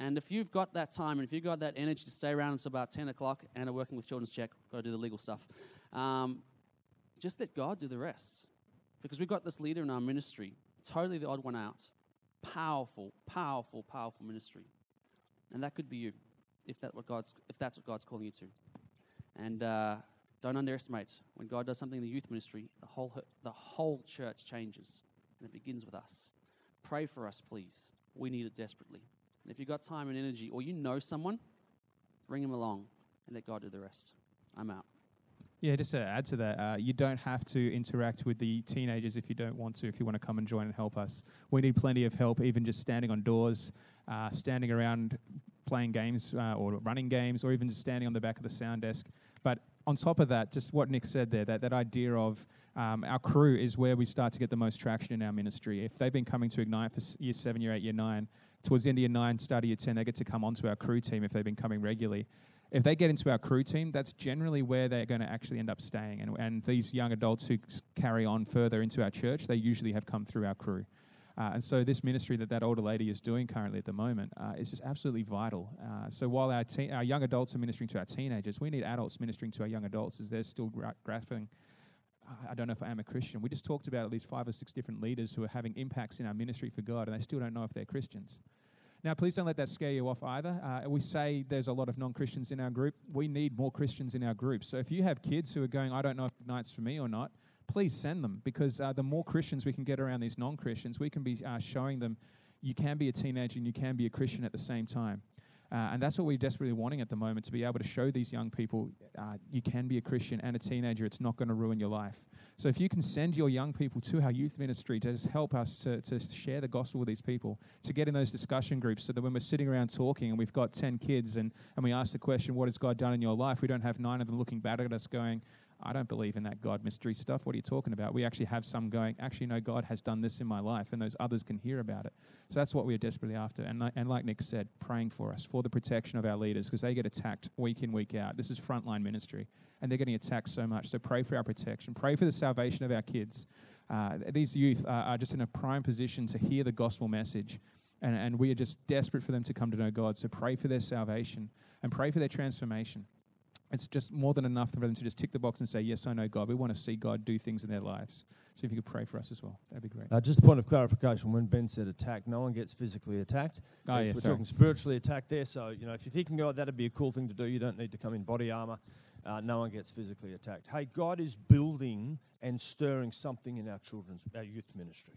And if you've got that time and if you've got that energy to stay around until about 10 o'clock and are working with Children's Check, got to do the legal stuff, just let God do the rest. Because we've got this leader in our ministry, totally the odd one out, powerful, powerful, powerful ministry. And that could be you, if that's what God's calling you to. And don't underestimate, when God does something in the youth ministry, the whole church changes, and it begins with us. Pray for us, please. We need it desperately. And if you've got time and energy, or you know someone, bring them along and let God do the rest. I'm out. Yeah, just to add to that, you don't have to interact with the teenagers if you don't want to, if you want to come and join and help us. We need plenty of help, even just standing on doors, standing around playing games or running games, or even just standing on the back of the sound desk. But on top of that, just what Nick said there, that idea of our crew is where we start to get the most traction in our ministry. If they've been coming to Ignite for year 7, year 8, year 9, towards the end of year 9, start of year 10, they get to come onto our crew team if they've been coming regularly. If they get into our crew team, that's generally where they're going to actually end up staying. And these young adults who carry on further into our church, they usually have come through our crew. And so this ministry that older lady is doing currently at the moment is just absolutely vital. So while our young adults are ministering to our teenagers, we need adults ministering to our young adults as they're still grasping, I don't know if I am a Christian. We just talked about at least 5 or 6 different leaders who are having impacts in our ministry for God, and they still don't know if they're Christians. Now, please don't let that scare you off either. We say there's a lot of non-Christians in our group. We need more Christians in our group. So if you have kids who are going, I don't know if Ignite's for me or not, please send them, because the more Christians we can get around these non-Christians, we can be showing them you can be a teenager and you can be a Christian at the same time. And that's what we're desperately wanting at the moment, to be able to show these young people you can be a Christian and a teenager. It's not going to ruin your life. So if you can send your young people to our youth ministry to just help us to share the gospel with these people, to get in those discussion groups so that when we're sitting around talking and we've got 10 kids and we ask the question, what has God done in your life? We don't have 9 of them looking back at us going, I don't believe in that God mystery stuff. What are you talking about? We actually have some going, actually, no, God has done this in my life, and those others can hear about it. So that's what we're desperately after. And like Nick said, praying for us, for the protection of our leaders, because they get attacked week in, week out. This is frontline ministry, and they're getting attacked so much. So pray for our protection. Pray for the salvation of our kids. These youth are just in a prime position to hear the gospel message. And we are just desperate for them to come to know God. So pray for their salvation and pray for their transformation. It's just more than enough for them to just tick the box and say, yes, I know God. We want to see God do things in their lives. So if you could pray for us as well, that'd be great. Just a point of clarification, when Ben said attack, no one gets physically attacked. Oh, yeah, we're talking spiritually attacked there. So, you know, if you're thinking, oh, that'd be a cool thing to do, you don't need to come in body armor. No one gets physically attacked. Hey, God is building and stirring something in our youth ministry.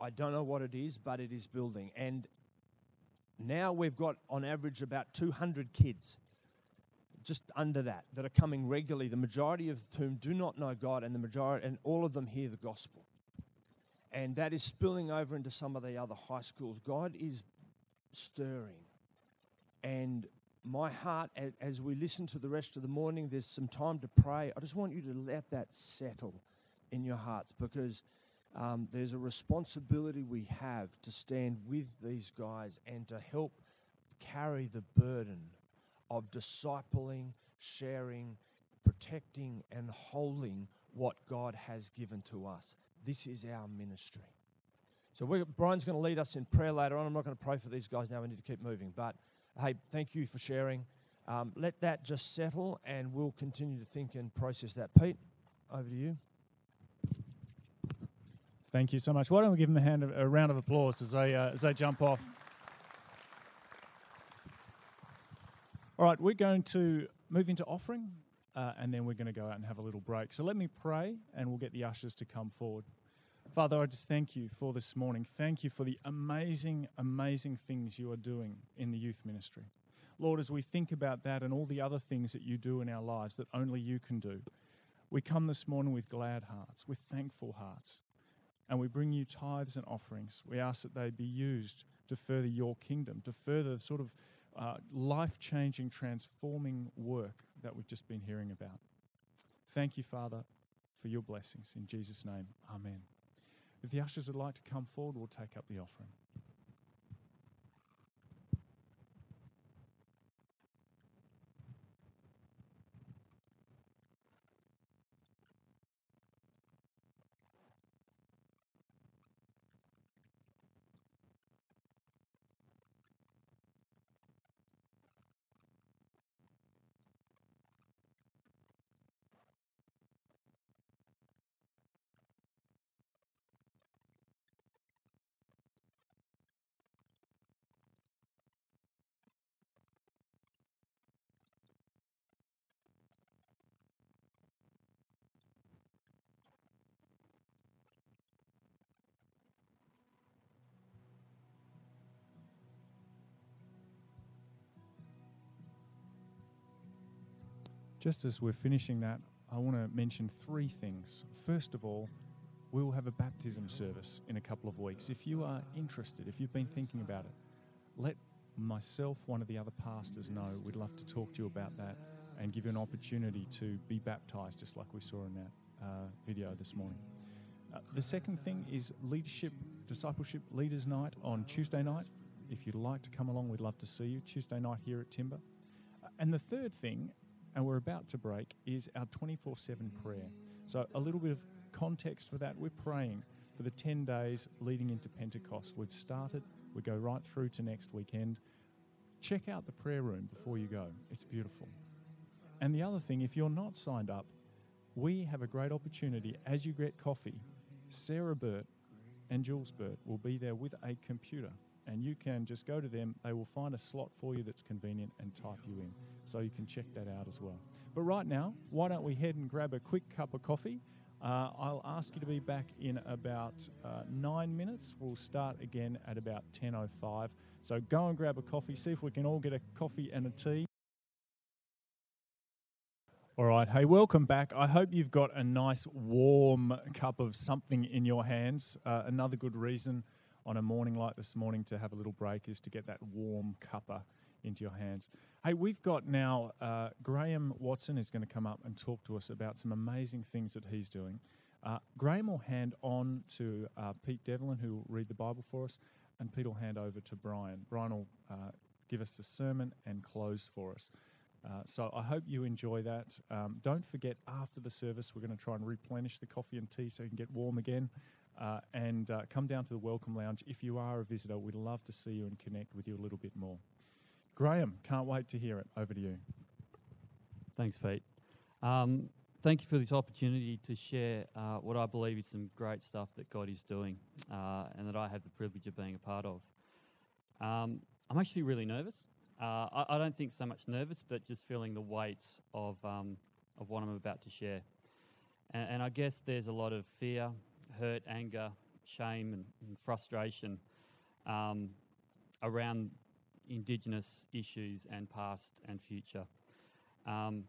I don't know what it is, but it is building. And now we've got, on average, about 200 kids, just under that are coming regularly, the majority of whom do not know God, and the majority, and all of them hear the gospel. And that is spilling over into some of the other high schools. God is stirring. And my heart, as we listen to the rest of the morning, there's some time to pray. I just want you to let that settle in your hearts, because there's a responsibility we have to stand with these guys and to help carry the burden of discipling, sharing, protecting, and holding what God has given to us. This is our ministry. So Brian's going to lead us in prayer later on. I'm not going to pray for these guys now. We need to keep moving. But, hey, thank you for sharing. Let that just settle, and we'll continue to think and process that. Pete, over to you. Thank you so much. Why don't we give them a round of applause as they jump off? All right, we're going to move into offering, and then we're going to go out and have a little break. So let me pray, and we'll get the ushers to come forward. Father, I just thank you for this morning. Thank you for the amazing, amazing things you are doing in the youth ministry. Lord, as we think about that and all the other things that you do in our lives that only you can do, we come this morning with glad hearts, with thankful hearts, and we bring you tithes and offerings. We ask that they be used to further your kingdom, to further sort of life-changing, transforming work that we've just been hearing about. Thank you, Father, for your blessings. In Jesus' name, amen. If the ushers would like to come forward, we'll take up the offering. Just as we're finishing that, I want to mention three things. First of all, we will have a baptism service in a couple of weeks. If you are interested, if you've been thinking about it, let myself, one of the other pastors, know. We'd love to talk to you about that and give you an opportunity to be baptised, just like we saw in that video this morning. The second thing is Leadership, Discipleship Leaders Night on Tuesday night. If you'd like to come along, we'd love to see you. Tuesday night here at Timber. And the third thing, and we're about to break, is our 24/7 prayer. So a little bit of context for that. We're praying for the 10 days leading into Pentecost. We've started. We go right through to next weekend. Check out the prayer room before you go. It's beautiful. And the other thing, if you're not signed up, we have a great opportunity. As you get coffee, Sarah Burt and Jules Burt will be there with a computer, and you can just go to them. They will find a slot for you that's convenient and type you in. So you can check that out as well. But right now, why don't we head and grab a quick cup of coffee? I'll ask you to be back in about 9 minutes. We'll start again at about 10:05. So go and grab a coffee. See if we can all get a coffee and a tea. All right. Hey, welcome back. I hope you've got a nice warm cup of something in your hands. Another good reason on a morning like this morning to have a little break is to get that warm cuppa into your hands. Hey, we've got now Graham Watson is going to come up and talk to us about some amazing things that he's doing. Graham will hand on to Pete Devlin, who will read the Bible for us, and Pete will hand over to Brian. Brian will give us a sermon and close for us. So I hope you enjoy that. Don't forget, after the service, we're going to try and replenish the coffee and tea so you can get warm again. And come down to the Welcome Lounge. If you are a visitor, we'd love to see you and connect with you a little bit more. Graham, can't wait to hear it. Over to you. Thanks, Pete. Thank you for this opportunity to share what I believe is some great stuff that God is doing and that I have the privilege of being a part of. I'm actually really nervous. I don't think so much nervous, but just feeling the weight of what I'm about to share. And I guess there's a lot of fear, hurt, anger, shame and frustration around Indigenous issues and past and future. And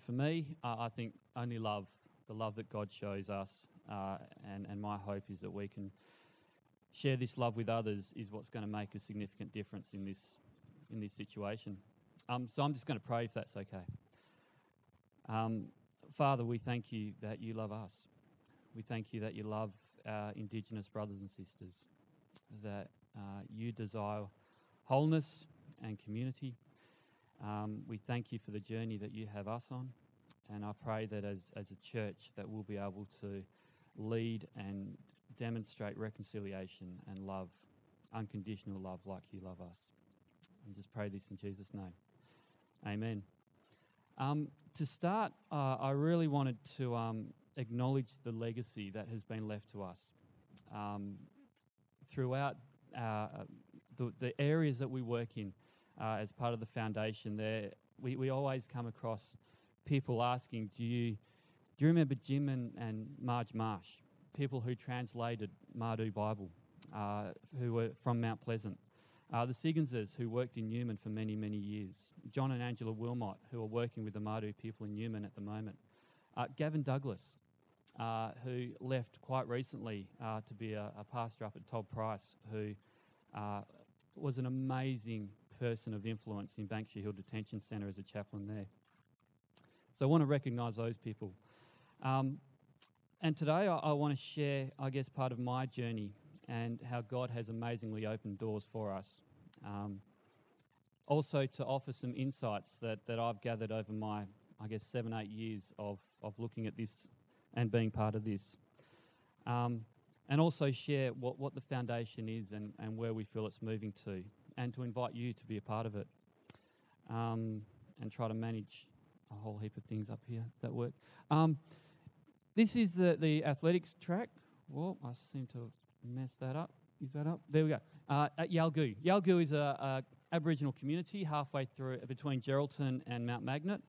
for me, I think only love, the love that God shows us, and my hope is that we can share this love with others is what's going to make a significant difference in this situation. So I'm just going to pray, if that's okay. Father, we thank you that you love us. We thank you that you love our Indigenous brothers and sisters, that you desire wholeness and community. We thank you for the journey that you have us on, and I pray that as a church that we'll be able to lead and demonstrate reconciliation and love, unconditional love like you love us. And just pray this in Jesus' name. Amen. To start, I really wanted to acknowledge the legacy that has been left to us. Throughout the areas that we work in as part of the foundation there, we always come across people asking, do you remember Jim and Marge Marsh, people who translated Mardoo Bible, who were from Mount Pleasant, the Sigginses who worked in Newman for many, many years, John and Angela Wilmot, who are working with the Mardoo people in Newman at the moment, Gavin Douglas, who left quite recently to be a pastor up at Todd Price, who was an amazing person of influence in Banksia Hill Detention Centre as a chaplain there. So I want to recognise those people. And today I want to share, I guess, part of my journey and how God has amazingly opened doors for us. Also to offer some insights that I've gathered over my, I guess, 7-8 years of looking at this and being part of this. And also share what the foundation is and where we feel it's moving to, and to invite you to be a part of it. And try to manage a whole heap of things up here that work. This is the athletics track. Whoa, I seem to mess that up. Is that up? There we go. At Yalgoo. Yalgoo is a Aboriginal community halfway through between Geraldton and Mount Magnet.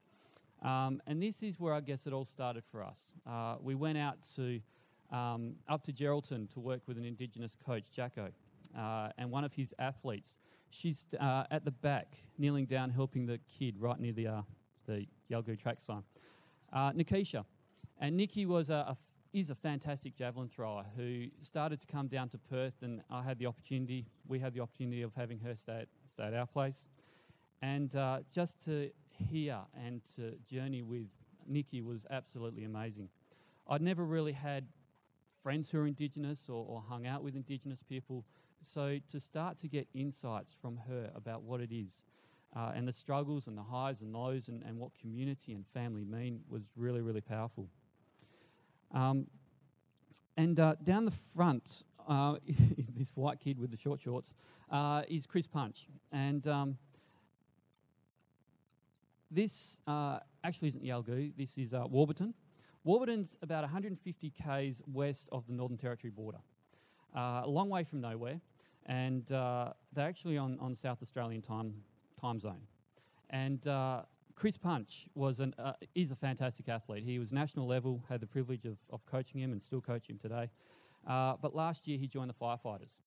And this is where I guess it all started for us. We went out to up to Geraldton to work with an Indigenous coach, Jacko, and one of his athletes. She's at the back, kneeling down, helping the kid right near the Yalgoo track sign. Nikisha. And Nikki was is a fantastic javelin thrower who started to come down to Perth, and we had the opportunity of having her stay at our place. And just to hear and to journey with Nikki was absolutely amazing. I'd never really had friends who are Indigenous or hung out with Indigenous people, so to start to get insights from her about what it is and the struggles and the highs and lows and what community and family mean was really, really powerful. And down the front, this white kid with the short shorts is Chris Punch. And this actually isn't Yalgoo, this is Warburton. Warburton's about 150 k's west of the Northern Territory border, a long way from nowhere. And they're actually on South Australian time zone. And Chris Punch is a fantastic athlete. He was national level, had the privilege of coaching him and still coach him today. But last year he joined the firefighters.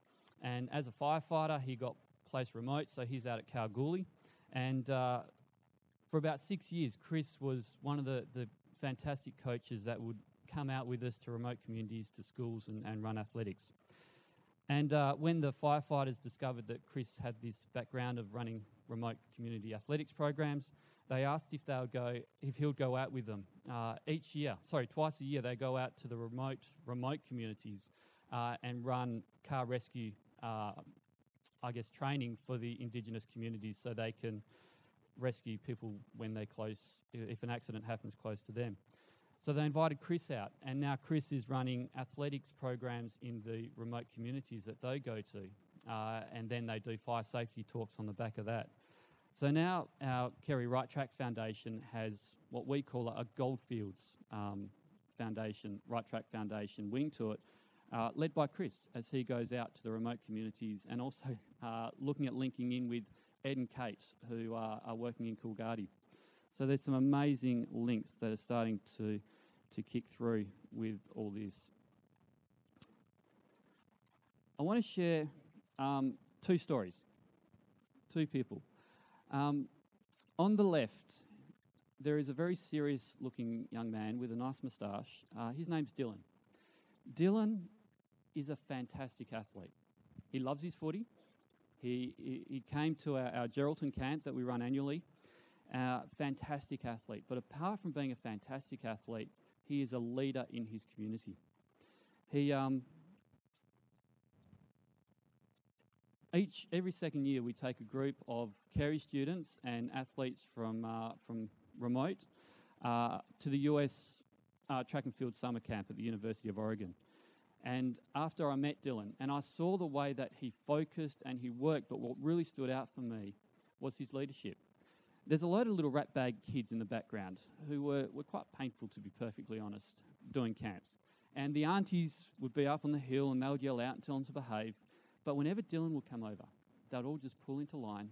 And as a firefighter, he got placed remote, so he's out at Kalgoorlie. And for about 6 years, Chris was one of the fantastic coaches that would come out with us to remote communities, to schools and run athletics. And when the firefighters discovered that Chris had this background of running remote community athletics programs, they asked if he'll go out with them twice a year. They go out to the remote communities and run car rescue, training for the Indigenous communities so they can rescue people if an accident happens close to them. So they invited Chris out, and now Chris is running athletics programs in the remote communities that they go to, and then they do fire safety talks on the back of that. So now our Kerry Right Track Foundation has what we call a Goldfields Right Track Foundation wing to it, led by Chris as he goes out to the remote communities, and also looking at linking in with Ed and Kate, who are working in Coolgardie. So there's some amazing links that are starting to kick through with all this. I want to share two stories, two people. On the left, there is a very serious-looking young man with a nice moustache. His name's Dylan. Dylan is a fantastic athlete. He loves his footy. He came to our Geraldton camp that we run annually. Fantastic athlete, but apart from being a fantastic athlete, he is a leader in his community. He every second year we take a group of Kerry students and athletes from remote to the US track and field summer camp at the University of Oregon. And after I met Dylan, and I saw the way that he focused and he worked, but what really stood out for me was his leadership. There's a load of little ratbag kids in the background who were quite painful, to be perfectly honest, doing camps. And the aunties would be up on the hill and they would yell out and tell them to behave. But whenever Dylan would come over, they'd all just pull into line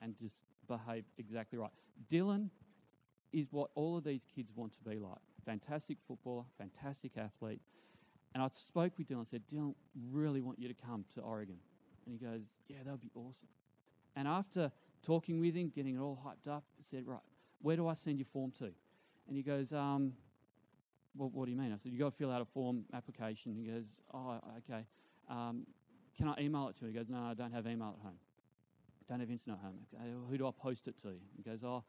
and just behave exactly right. Dylan is what all of these kids want to be like. Fantastic footballer, fantastic athlete. And I spoke with Dylan and said, "Dylan, really want you to come to Oregon." And he goes, "Yeah, that would be awesome." And after talking with him, getting it all hyped up, I said, "Right, where do I send your form to?" And he goes, "Well, what do you mean?" I said, "You've got to fill out a form application." He goes, "Oh, okay. Can I email it to you?" He goes, "No, I don't have email at home. Don't have internet at home." Okay, "Well, who do I post it to?" He goes, "Oh,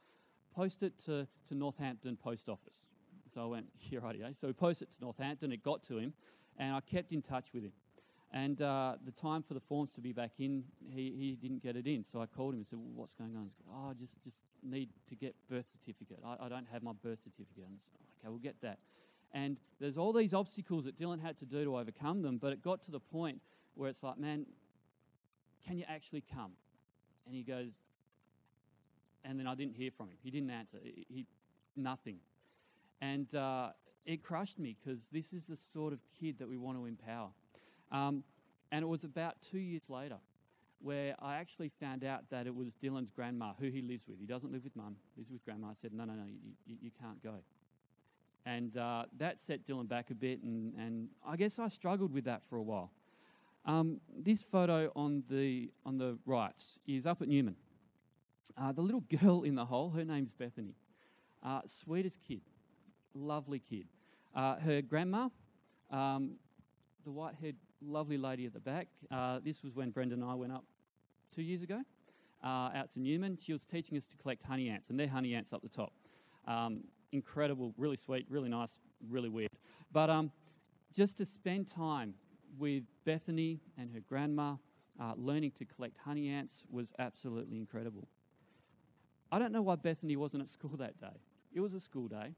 post it to Northampton Post Office. So I went, yeah, righty-o. So we posted it to Northampton, it got to him, and I kept in touch with him. And the time for the forms to be back in, he didn't get it in. So I called him and said, well, what's going on? He said, oh, I just need to get birth certificate. I don't have my birth certificate. And I said, okay, we'll get that. And there's all these obstacles that Dylan had to do to overcome them, but it got to the point where it's like, man, can you actually come? And he goes, and then I didn't hear from him. He didn't answer. He nothing. And it crushed me because this is the sort of kid that we want to empower. And it was about 2 years later where I actually found out that it was Dylan's grandma who he lives with. He doesn't live with mum, lives with grandma. I said, no, you can't go. And that set Dylan back a bit, and I guess I struggled with that for a while. This photo on the right is up at Newman. The little girl in the hole, her name's Bethany. Sweetest kid, lovely kid. Her grandma, the white-haired lovely lady at the back. This was when Brenda and I went up 2 years ago out to Newman. She was teaching us to collect honey ants, and they're honey ants up the top. Incredible, really sweet, really nice, really weird. But just to spend time with Bethany and her grandma, learning to collect honey ants was absolutely incredible. I don't know why Bethany wasn't at school that day. It was a school day,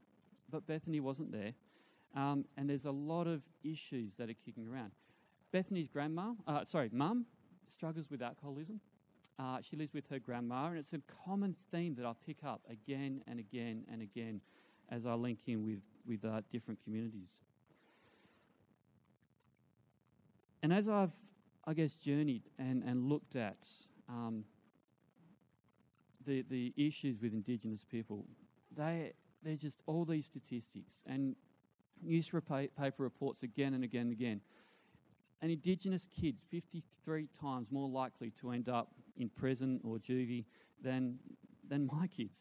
but Bethany wasn't there. And there's a lot of issues that are kicking around. Bethany's mum, struggles with alcoholism. She lives with her grandma, and it's a common theme that I pick up again and again and again as I link in with different communities. And as I've, I guess, journeyed and looked at the issues with Indigenous people, there's just all these statistics and newspaper reports again and again and again. And Indigenous kids 53 times more likely to end up in prison or juvie than my kids.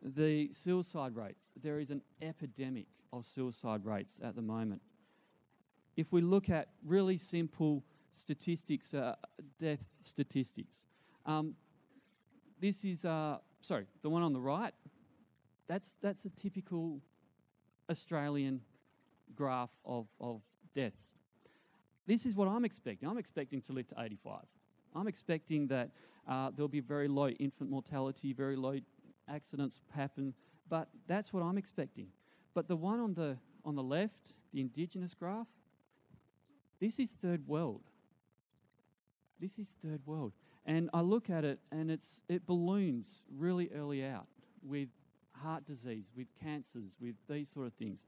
The suicide rates, there is an epidemic of suicide rates at the moment. If we look at really simple statistics, death statistics, this is, the one on the right, that's a typical Australian graph of deaths. This is what I'm expecting. I'm expecting to live to 85. I'm expecting that there'll be very low infant mortality, very low accidents happen, but that's what I'm expecting. But the one on the left, the Indigenous graph, this is third world. This is third world. And I look at it and it balloons really early out with heart disease, with cancers, with these sort of things.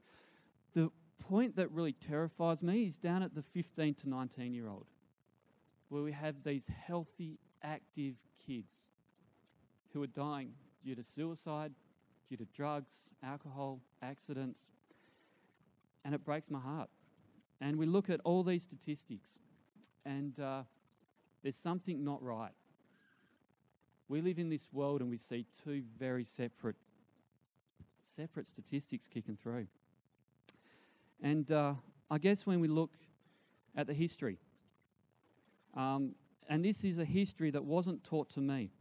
The point that really terrifies me is down at the 15 to 19-year-old, where we have these healthy, active kids who are dying due to suicide, due to drugs, alcohol, accidents, and it breaks my heart. And we look at all these statistics, and there's something not right. We live in this world, and we see two very separate statistics kicking through. And I guess when we look at the history, and this is a history that wasn't taught to me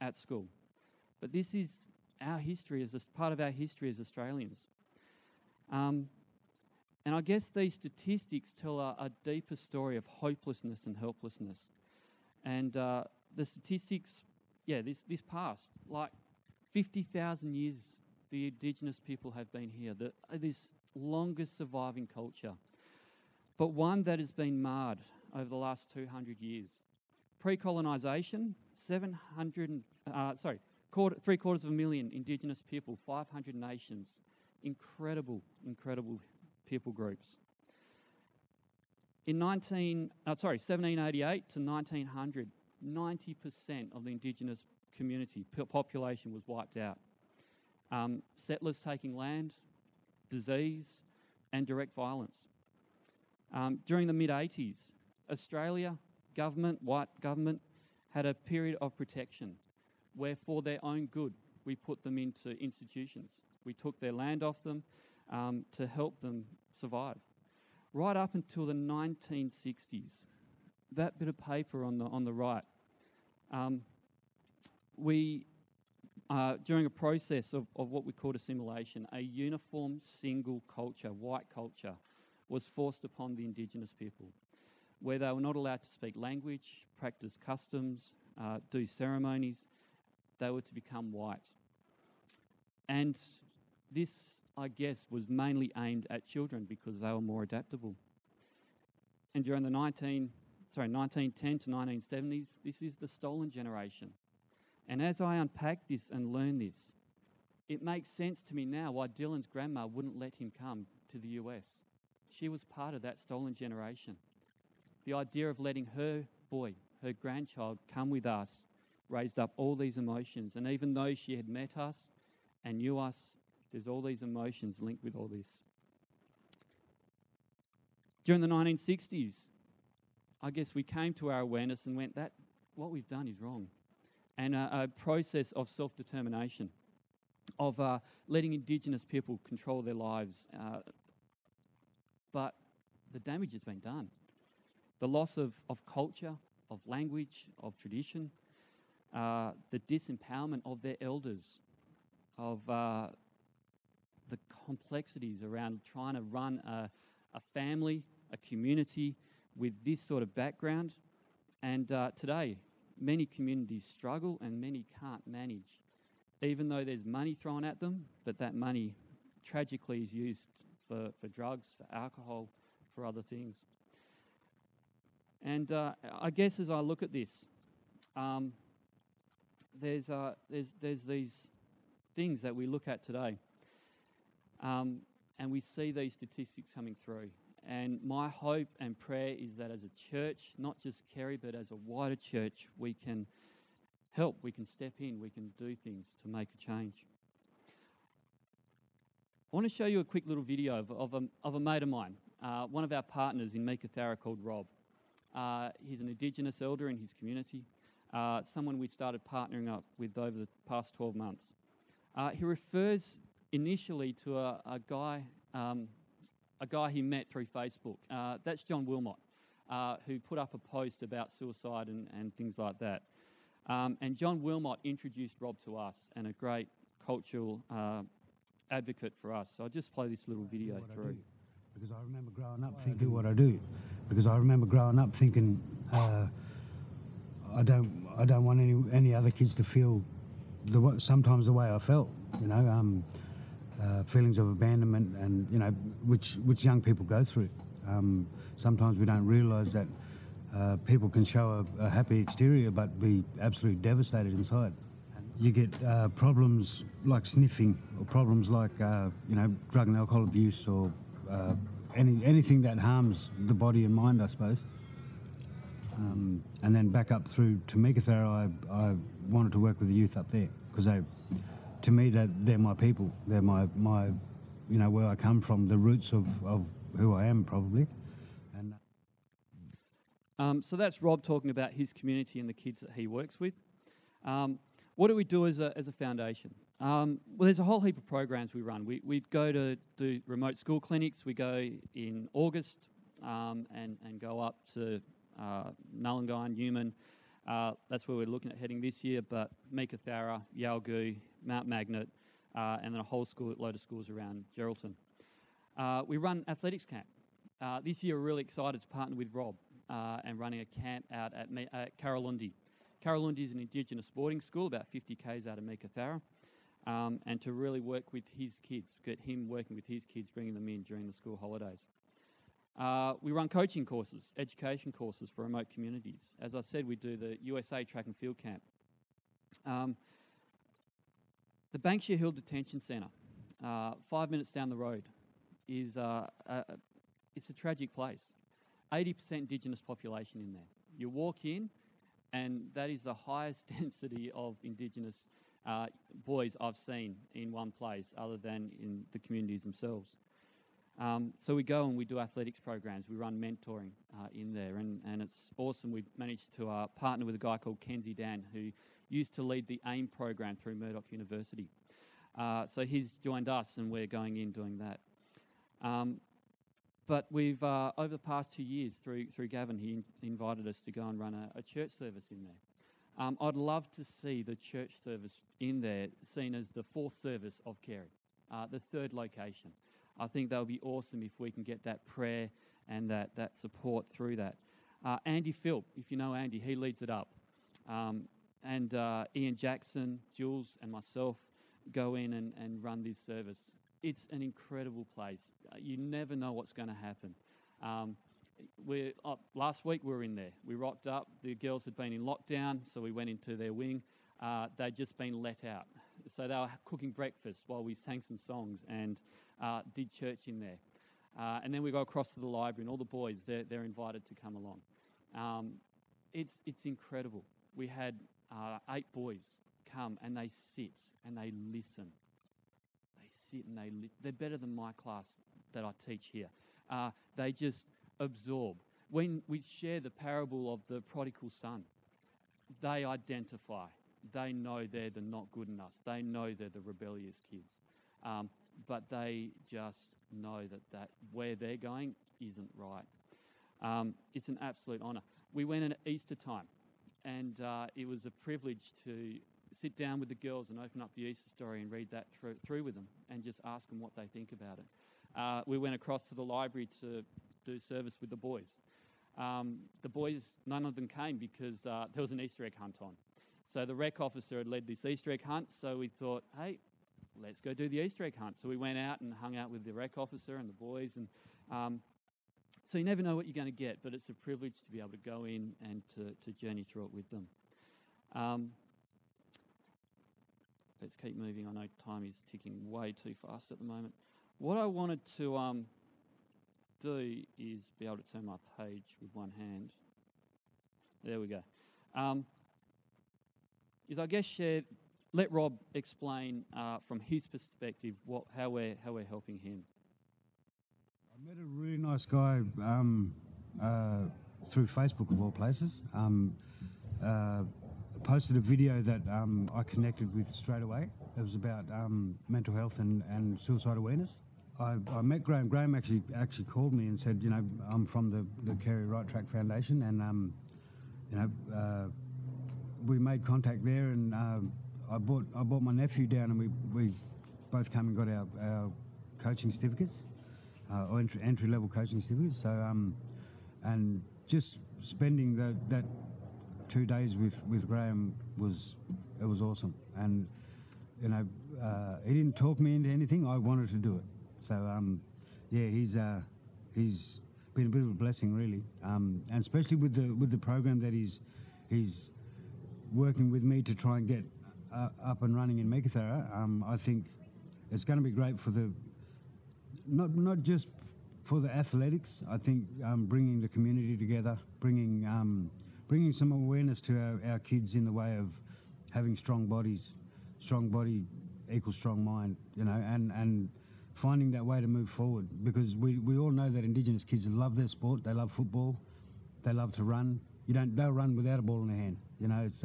at school, but this is our history, part of our history as Australians. And I guess these statistics tell a deeper story of hopelessness and helplessness. And the statistics, this past, like 50,000 years, the Indigenous people have been here. This longest surviving culture, but one that has been marred over the last 200 years. Pre-colonisation, 700, 750,000 Indigenous people, 500 nations, incredible people groups. In 1788 to 1900, 90% of the Indigenous community population was wiped out. Settlers taking land, disease and direct violence. During the mid-80s, Australia government, white government, had a period of protection where for their own good we put them into institutions. We took their land off them to help them survive. Right up until the 1960s, that bit of paper on the right, we during a process of what we called assimilation, a uniform single culture, white culture, was forced upon the Indigenous people, where they were not allowed to speak language, practice customs, do ceremonies. They were to become white. And this, I guess, was mainly aimed at children because they were more adaptable. And during the 1910 to 1970s, this is the stolen generation. And as I unpack this and learn this, it makes sense to me now why Dylan's grandma wouldn't let him come to the US. She was part of that stolen generation. The idea of letting her boy, her grandchild, come with us raised up all these emotions. And even though she had met us and knew us, there's all these emotions linked with all this. During the 1960s, I guess we came to our awareness and went, that what we've done is wrong. And a process of self-determination, of letting Indigenous people control their lives. But the damage has been done. The loss of culture, of language, of tradition, the disempowerment of their elders, of the complexities around trying to run a family, a community with this sort of background. And today, many communities struggle and many can't manage, even though there's money thrown at them, but that money tragically is used for drugs, for alcohol, for other things. And I guess as I look at this, there's these things that we look at today, and we see these statistics coming through. And my hope and prayer is that as a church, not just Kerry, but as a wider church, we can help, we can step in, we can do things to make a change. I want to show you a quick little video of a mate of mine, one of our partners in Meekatharra called Rob. He's an Indigenous elder in his community, someone we started partnering up with over the past 12 months. He refers initially to a guy he met through Facebook. That's John Wilmot, who put up a post about suicide and things like that. And John Wilmot introduced Rob to us, and a great cultural advocate for us. So I'll just play this little video through. Because I remember growing up thinking what I do. Because I remember growing up thinking I don't want any other kids to feel sometimes the way I felt, you know, feelings of abandonment, and you know, which young people go through. Sometimes we don't realise that people can show a happy exterior but be absolutely devastated inside. You get problems like sniffing, or problems like drug and alcohol abuse, or anything that harms the body and mind, I suppose. And then back up through to Meekatharra, I wanted to work with the youth up there because to me, they're my people. They're my where I come from, the roots of who I am, probably. And so that's Rob talking about his community and the kids that he works with. What do we do as a foundation? Well, there's a whole heap of programs we run. We go to do remote school clinics. We go in August and go up to Nullagine, Newman. That's where we're looking at heading this year, but Meekatharra, Yalgoo, Mount Magnet, and then a whole load of schools around Geraldton. We run athletics camp. This year we're really excited to partner with Rob and running a camp out at Carralundi. Carralundi is an Indigenous boarding school about 50 k's out of Meekatharra. And to really work with his kids, get him working with his kids, bringing them in during the school holidays. We run coaching courses, education courses for remote communities. As I said, we do the USA Track and Field Camp. The Banksia Hill Detention Centre, 5 minutes down the road, is it's a tragic place. 80% Indigenous population in there. You walk in, and that is the highest density of Indigenous boys I've seen in one place other than in the communities themselves. So we go and we do athletics programs. We run mentoring in there, and it's awesome. We've managed to partner with a guy called Kenzie Dan, who used to lead the AIM program through Murdoch University. So he's joined us, and we're going in doing that. But we've over the past 2 years, through Gavin, he invited us to go and run a church service in there. I'd love to see the church service in there seen as the fourth service of Kerry, the third location. I think that would be awesome if we can get that prayer and that support through that. Andy Philp, if you know Andy, he leads it up. And Ian Jackson, Jules and myself go in and run this service. It's an incredible place. You never know what's going to happen. Last week we were in there. We rocked up. The girls had been in lockdown, so we went into their wing. They'd just been let out. So they were cooking breakfast while we sang some songs and did church in there. And then we go across to the library and all the boys, they're invited to come along. It's incredible. We had 8 boys come and they sit and they listen. They sit and they listen. They're better than my class that I teach here. They just absorb. When we share the parable of the prodigal son, they identify. They know they're the not good in us. They know they're the rebellious kids. But they just know that where they're going isn't right. It's an absolute honour. We went in at Easter time, and it was a privilege to sit down with the girls and open up the Easter story and read that through with them and just ask them what they think about it. We went across to the library to do service with the boys. The boys, none of them came because there was an Easter egg hunt on. So the rec officer had led this Easter egg hunt, so we thought, hey, let's go do the Easter egg hunt. So we went out and hung out with the rec officer and the boys. And so you never know what you're going to get, but it's a privilege to be able to go in and to journey through it with them. Let's keep moving. I know time is ticking way too fast at the moment. What I wanted to do is be able to turn my page with one hand. There we go. Let Rob explain from his perspective how we're helping him. I met a really nice guy through Facebook of all places. Posted a video that I connected with straight away. It was about mental health and suicide awareness. I met Graham. Graham actually called me and said, you know, I'm from the Kerry Right Track Foundation, and we made contact there, and I brought my nephew down, and we both came and got our coaching certificates, or entry-level coaching certificates. So, and just spending that 2 days with Graham was awesome. And, you know, he didn't talk me into anything. I wanted to do it. So, he's been a bit of a blessing, really, and especially with the program that he's working with me to try and get up and running in Meekatharra. I think it's going to be great for the not just for the athletics. I think bringing the community together, bringing some awareness to our kids in the way of having strong bodies. Strong body equals strong mind, you know, and finding that way to move forward, because we all know that Indigenous kids love their sport. They love football. They love to run. They'll run without a ball in their hand. You know, it's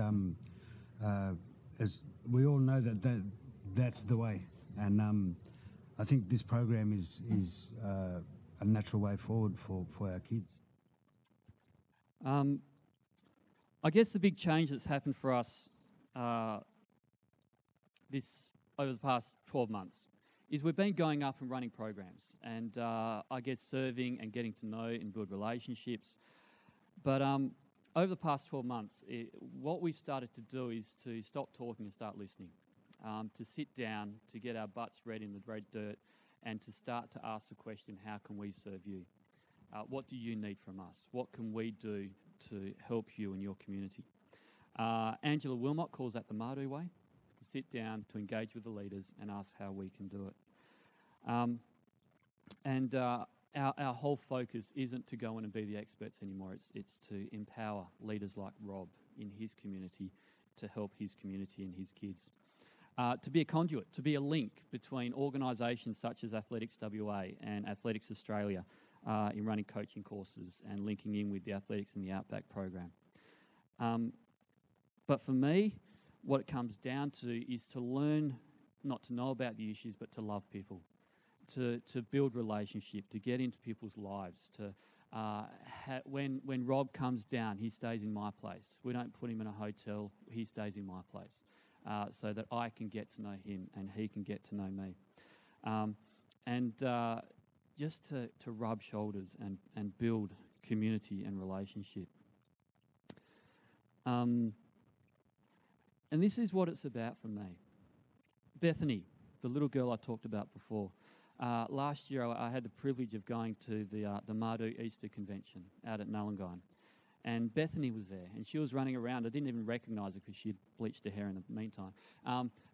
as we all know that's the way, and I think this program is a natural way forward for our kids. I guess the big change that's happened for us this over the past 12 months is we've been going up and running programs, and I guess serving and getting to know and build relationships, but. Over the past 12 months, what we started to do is to stop talking and start listening, to sit down, to get our butts red in the red dirt, and to start to ask the question, how can we serve you? What do you need from us? What can we do to help you and your community? Angela Wilmot calls that the Māori way, to sit down, to engage with the leaders, and ask how we can do it. Our whole focus isn't to go in and be the experts anymore. It's to empower leaders like Rob in his community to help his community and his kids. To be a conduit, to be a link between organisations such as Athletics WA and Athletics Australia in running coaching courses and linking in with the Athletics in the Outback program. But for me, what it comes down to is to learn not to know about the issues but to love people. To build relationship, to get into people's lives, to When Rob comes down, he stays in my place. We don't put him in a hotel. He stays in my place so that I can get to know him and he can get to know me. Just to rub shoulders and build community and relationship. And this is what it's about for me. Bethany, the little girl I talked about before. Last year, I had the privilege of going to the Mardu Easter Convention out at Nullagine. And Bethany was there, and she was running around. I didn't even recognise her because she'd bleached her hair in the meantime.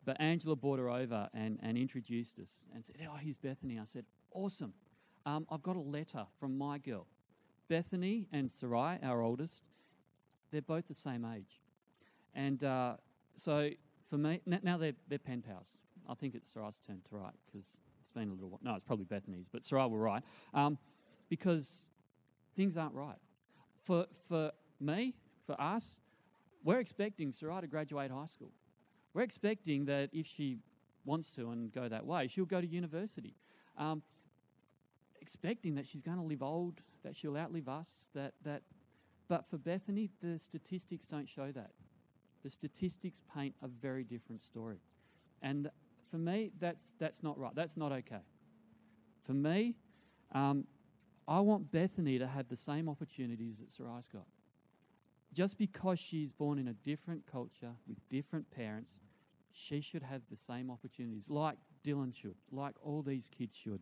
But Angela brought her over and introduced us and said, "Oh, here's Bethany." I said, "Awesome. I've got a letter from my girl." Bethany and Sarai, our oldest, they're both the same age. And so for me, now they're pen pals. I think it's Sarai's turn to write because it's been a little while. No, it's probably Bethany's, but Sarai will write because things aren't right. For me, for us, we're expecting Sarai to graduate high school. We're expecting that if she wants to and go that way, she'll go to university. Expecting that she's going to live old, that she'll outlive us. But for Bethany, the statistics don't show that. The statistics paint a very different story. And for me, that's not right. That's not okay. For me, I want Bethany to have the same opportunities that Sarai's got. Just because she's born in a different culture with different parents, she should have the same opportunities, like Dylan should, like all these kids should.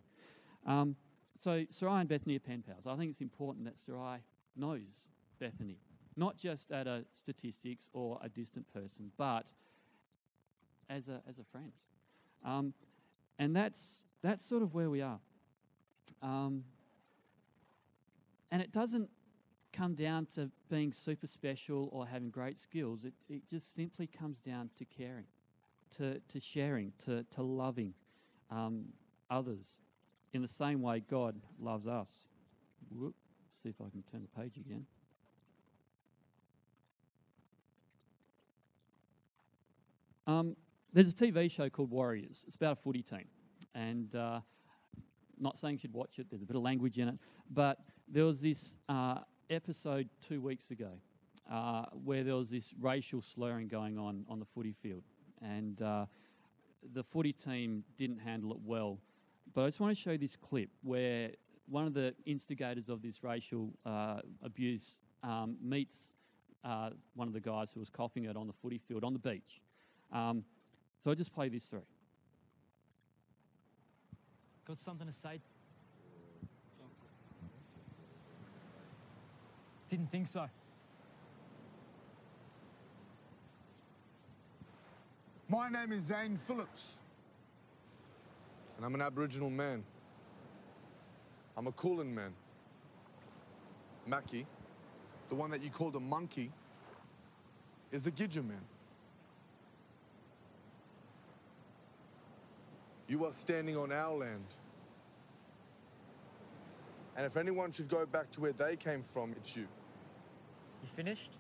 So Sarai and Bethany are pen pals. I think it's important that Sarai knows Bethany, not just at a statistics or a distant person, but as a friend. And that's sort of where we are. And it doesn't come down to being super special or having great skills. It just simply comes down to caring, to sharing, to loving others in the same way God loves us. Whoop, see if I can turn the page again. There's a TV show called Warriors. It's about a footy team. And... not saying you should watch it, there's a bit of language in it, but there was this episode 2 weeks ago where there was this racial slurring going on the footy field, and the footy team didn't handle it well. But I just want to show you this clip where one of the instigators of this racial abuse meets one of the guys who was copying it on the footy field on the beach. So I'll just play this through. Got something to say? Didn't think so. My name is Zane Phillips. And I'm an Aboriginal man. I'm a Kulin man. Mackie, the one that you called a monkey, is a Gidja man. You are standing on our land. And if anyone should go back to where they came from, it's you. You finished?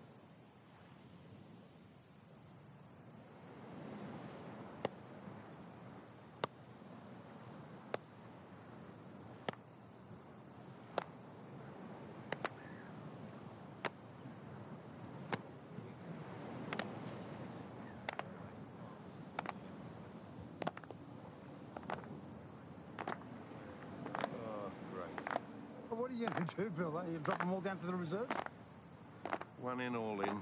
Two, Bill, eh? You drop them all down to the reserves? One in, all in.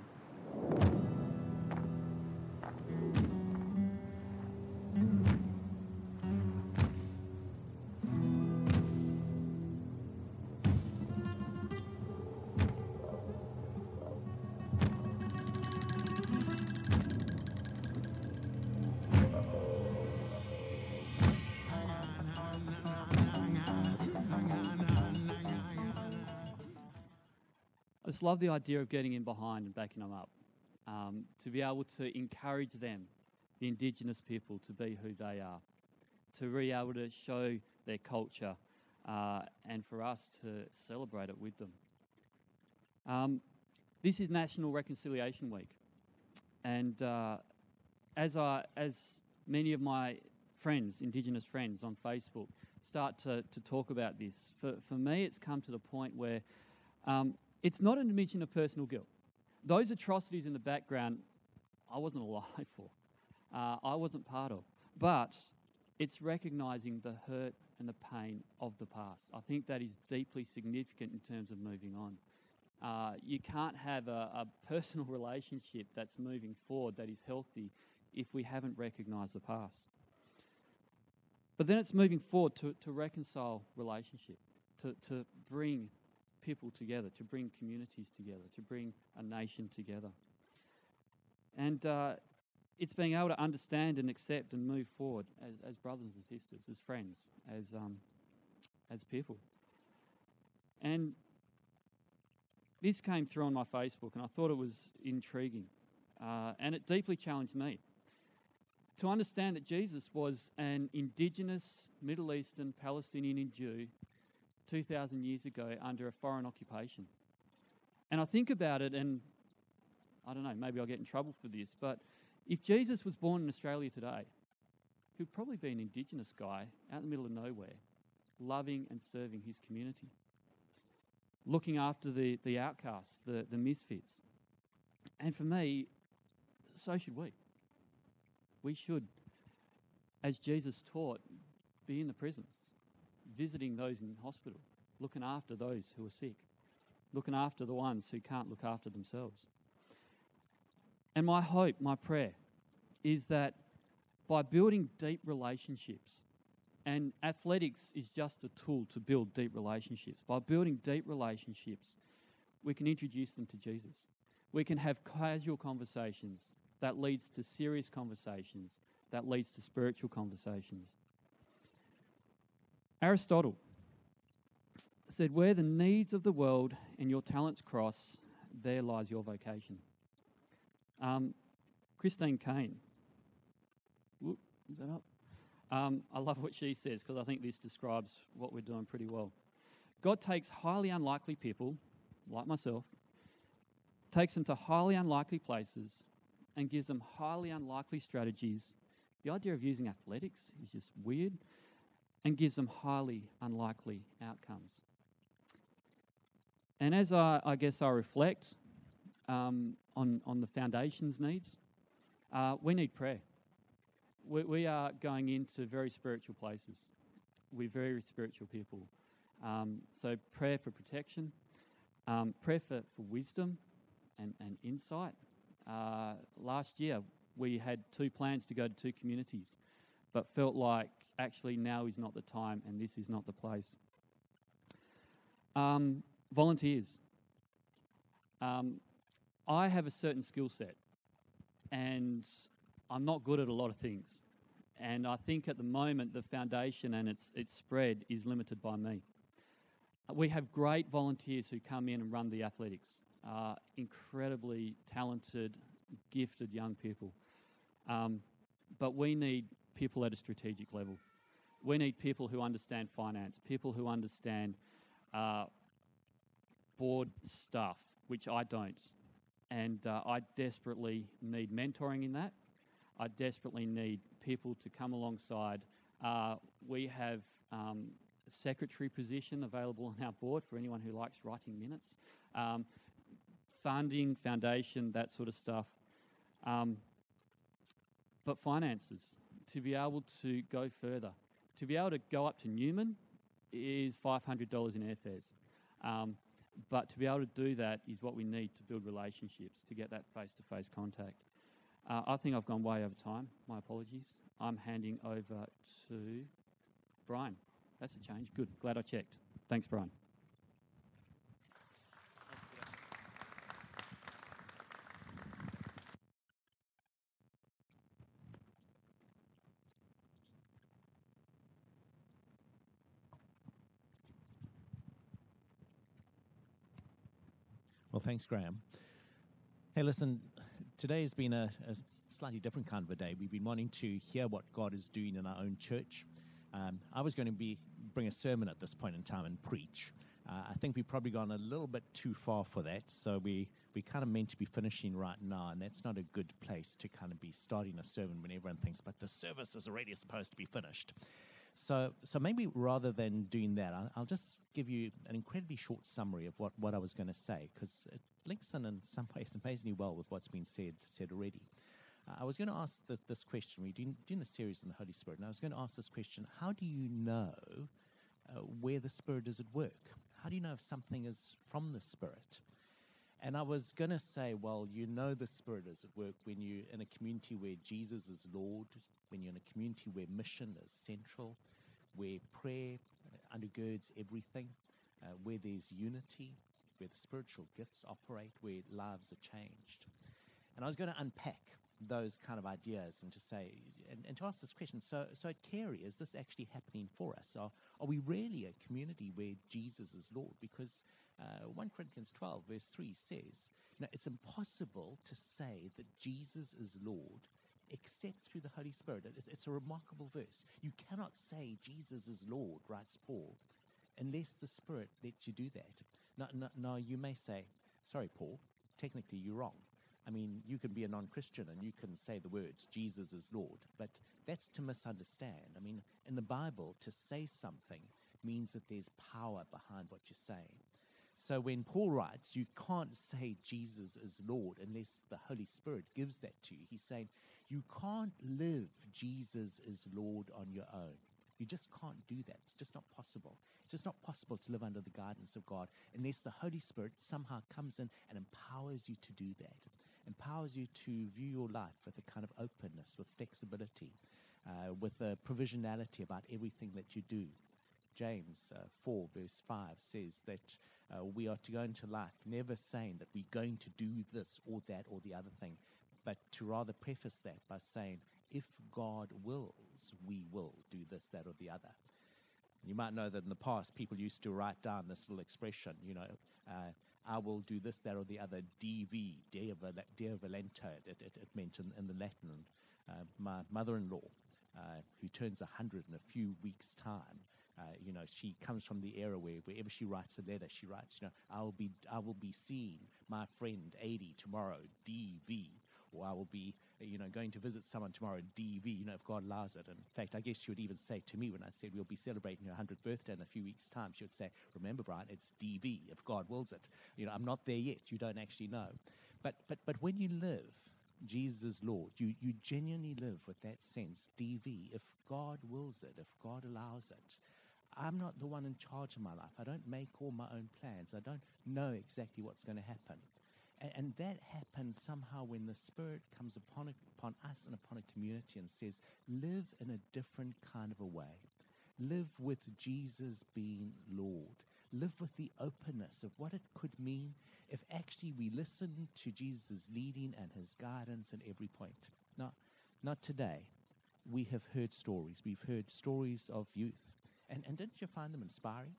I love the idea of getting in behind and backing them up, to be able to encourage them, the Indigenous people, to be who they are, to be able to show their culture and for us to celebrate it with them. This is National Reconciliation Week, and as many of my friends, Indigenous friends on Facebook, start to talk about this. For me, it's come to the point where it's not an admission of personal guilt. Those atrocities in the background, I wasn't alive for. I wasn't part of. But it's recognising the hurt and the pain of the past. I think that is deeply significant in terms of moving on. You can't have a personal relationship that's moving forward, that is healthy, if we haven't recognised the past. But then it's moving forward to reconcile relationship, to bring people together, to bring communities together, to bring a nation together. And it's being able to understand and accept and move forward as brothers and sisters, as friends, as people. And this came through on my Facebook, and I thought it was intriguing. And it deeply challenged me to understand that Jesus was an indigenous Middle Eastern Palestinian Jew 2,000 years ago under a foreign occupation. And I think about it, and I don't know, maybe I'll get in trouble for this, but if Jesus was born in Australia today, he'd probably be an indigenous guy out in the middle of nowhere, loving and serving his community, looking after the outcasts, the misfits. And for me, so should we. We should, as Jesus taught, be in the prisons, visiting those in hospital, looking after those who are sick, looking after the ones who can't look after themselves. And my hope, my prayer, is that by building deep relationships, and athletics is just a tool to build deep relationships. By building deep relationships, we can introduce them to Jesus. We can have casual conversations that leads to serious conversations, that leads to spiritual conversations. Aristotle said, "Where the needs of the world and your talents cross, there lies your vocation." Christine Kane, is that up? I love what she says, because I think this describes what we're doing pretty well. God takes highly unlikely people, like myself, takes them to highly unlikely places and gives them highly unlikely strategies. The idea of using athletics is just weird. And gives them highly unlikely outcomes. And as I guess I reflect on the foundation's needs, we need prayer. We are going into very spiritual places. We're very spiritual people. So prayer for protection, prayer for wisdom and insight. Last year, we had two plans to go to two communities, but felt like actually now is not the time and this is not the place. Volunteers. I have a certain skill set, and I'm not good at a lot of things, and I think at the moment the foundation and its spread is limited by me. We have great volunteers who come in and run the athletics, incredibly talented, gifted young people, but we need people at a strategic level. We need people who understand finance, people who understand board stuff, which I don't, and I desperately need mentoring in that. I desperately need people to come alongside. We have a secretary position available on our board for anyone who likes writing minutes, funding, foundation, that sort of stuff. But finances, to be able to go further, to be able to go up to Newman is $500 in airfares. But to be able to do that is what we need to build relationships, to get that face-to-face contact. I think I've gone way over time. My apologies. I'm handing over to Brian. That's a change. Good. Glad I checked. Thanks, Brian. Well, thanks, Graham. Hey, listen, today has been a slightly different kind of a day. We've been wanting to hear what God is doing in our own church. I was going to bring a sermon at this point in time and preach. I think we've probably gone a little bit too far for that, so we kind of meant to be finishing right now, and that's not a good place to kind of be starting a sermon when everyone thinks, but the service is already supposed to be finished. So maybe rather than doing that, I'll just give you an incredibly short summary of what I was going to say, because it links in some ways amazingly well with what's been said already. I was going to ask this question. We're doing a series on the Holy Spirit, and I was going to ask this question: how do you know where the Spirit is at work? How do you know if something is from the Spirit? And I was going to say, well, you know the Spirit is at work when you're in a community where Jesus is Lord, when you're in a community where mission is central, where prayer undergirds everything, where there's unity, where the spiritual gifts operate, where lives are changed. And I was going to unpack those kind of ideas and to say, and to ask this question, so at Kerry, is this actually happening for us? Are we really a community where Jesus is Lord? Because 1 Corinthians 12 verse 3 says, it's impossible to say that Jesus is Lord except through the Holy Spirit. It's a remarkable verse. You cannot say Jesus is Lord, writes Paul, unless the Spirit lets you do that. Now you may say, sorry, Paul, technically you're wrong. I mean, you can be a non-Christian and you can say the words, Jesus is Lord, but that's to misunderstand. I mean, in the Bible, to say something means that there's power behind what you're saying. So when Paul writes, you can't say Jesus is Lord unless the Holy Spirit gives that to you. He's saying, you can't live Jesus is Lord on your own. You just can't do that. It's just not possible. It's just not possible to live under the guidance of God unless the Holy Spirit somehow comes in and empowers you to do that, empowers you to view your life with a kind of openness, with flexibility, with a provisionality about everything that you do. James 4 verse 5 says that we are to go into life never saying that we're going to do this or that or the other thing, but to rather preface that by saying, if God wills, we will do this, that, or the other. You might know that in the past, people used to write down this little expression, I will do this, that, or the other, DV, Deo Volento, it meant in the Latin. My mother-in-law, who turns 100 in a few weeks' time, she comes from the era where wherever she writes a letter, she writes, I will be seeing my friend 80 tomorrow, DV. Or I will be, going to visit someone tomorrow, DV, if God allows it. And in fact, I guess she would even say to me when I said we'll be celebrating her 100th birthday in a few weeks' time, she would say, remember, Brian, it's DV, if God wills it. I'm not there yet. You don't actually know. But when you live Jesus Lord, you genuinely live with that sense, DV, if God wills it, if God allows it. I'm not the one in charge of my life. I don't make all my own plans. I don't know exactly what's going to happen. And that happens somehow when the Spirit comes upon us and upon a community and says, live in a different kind of a way. Live with Jesus being Lord. Live with the openness of what it could mean if actually we listen to Jesus' leading and his guidance at every point. Not today. We have heard stories. We've heard stories of youth. And didn't you find them inspiring?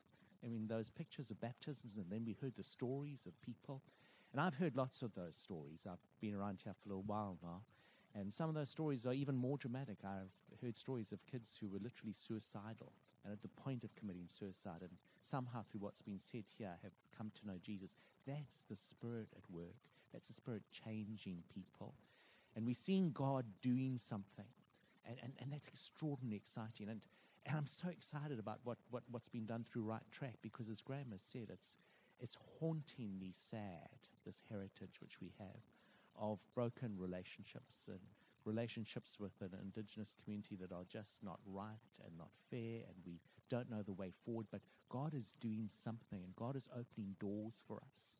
I mean, those pictures of baptisms, and then we heard the stories of people. And I've heard lots of those stories. I've been around here for a little while now. And some of those stories are even more dramatic. I've heard stories of kids who were literally suicidal and at the point of committing suicide, and somehow through what's been said here have come to know Jesus. That's the Spirit at work. That's the Spirit changing people. And we're seeing God doing something. And that's extraordinarily exciting. And I'm so excited about what's been done through Right Track, because as Graham has said, it's hauntingly sad, this heritage which we have of broken relationships and relationships with an Indigenous community that are just not right and not fair, and we don't know the way forward. But God is doing something, and God is opening doors for us.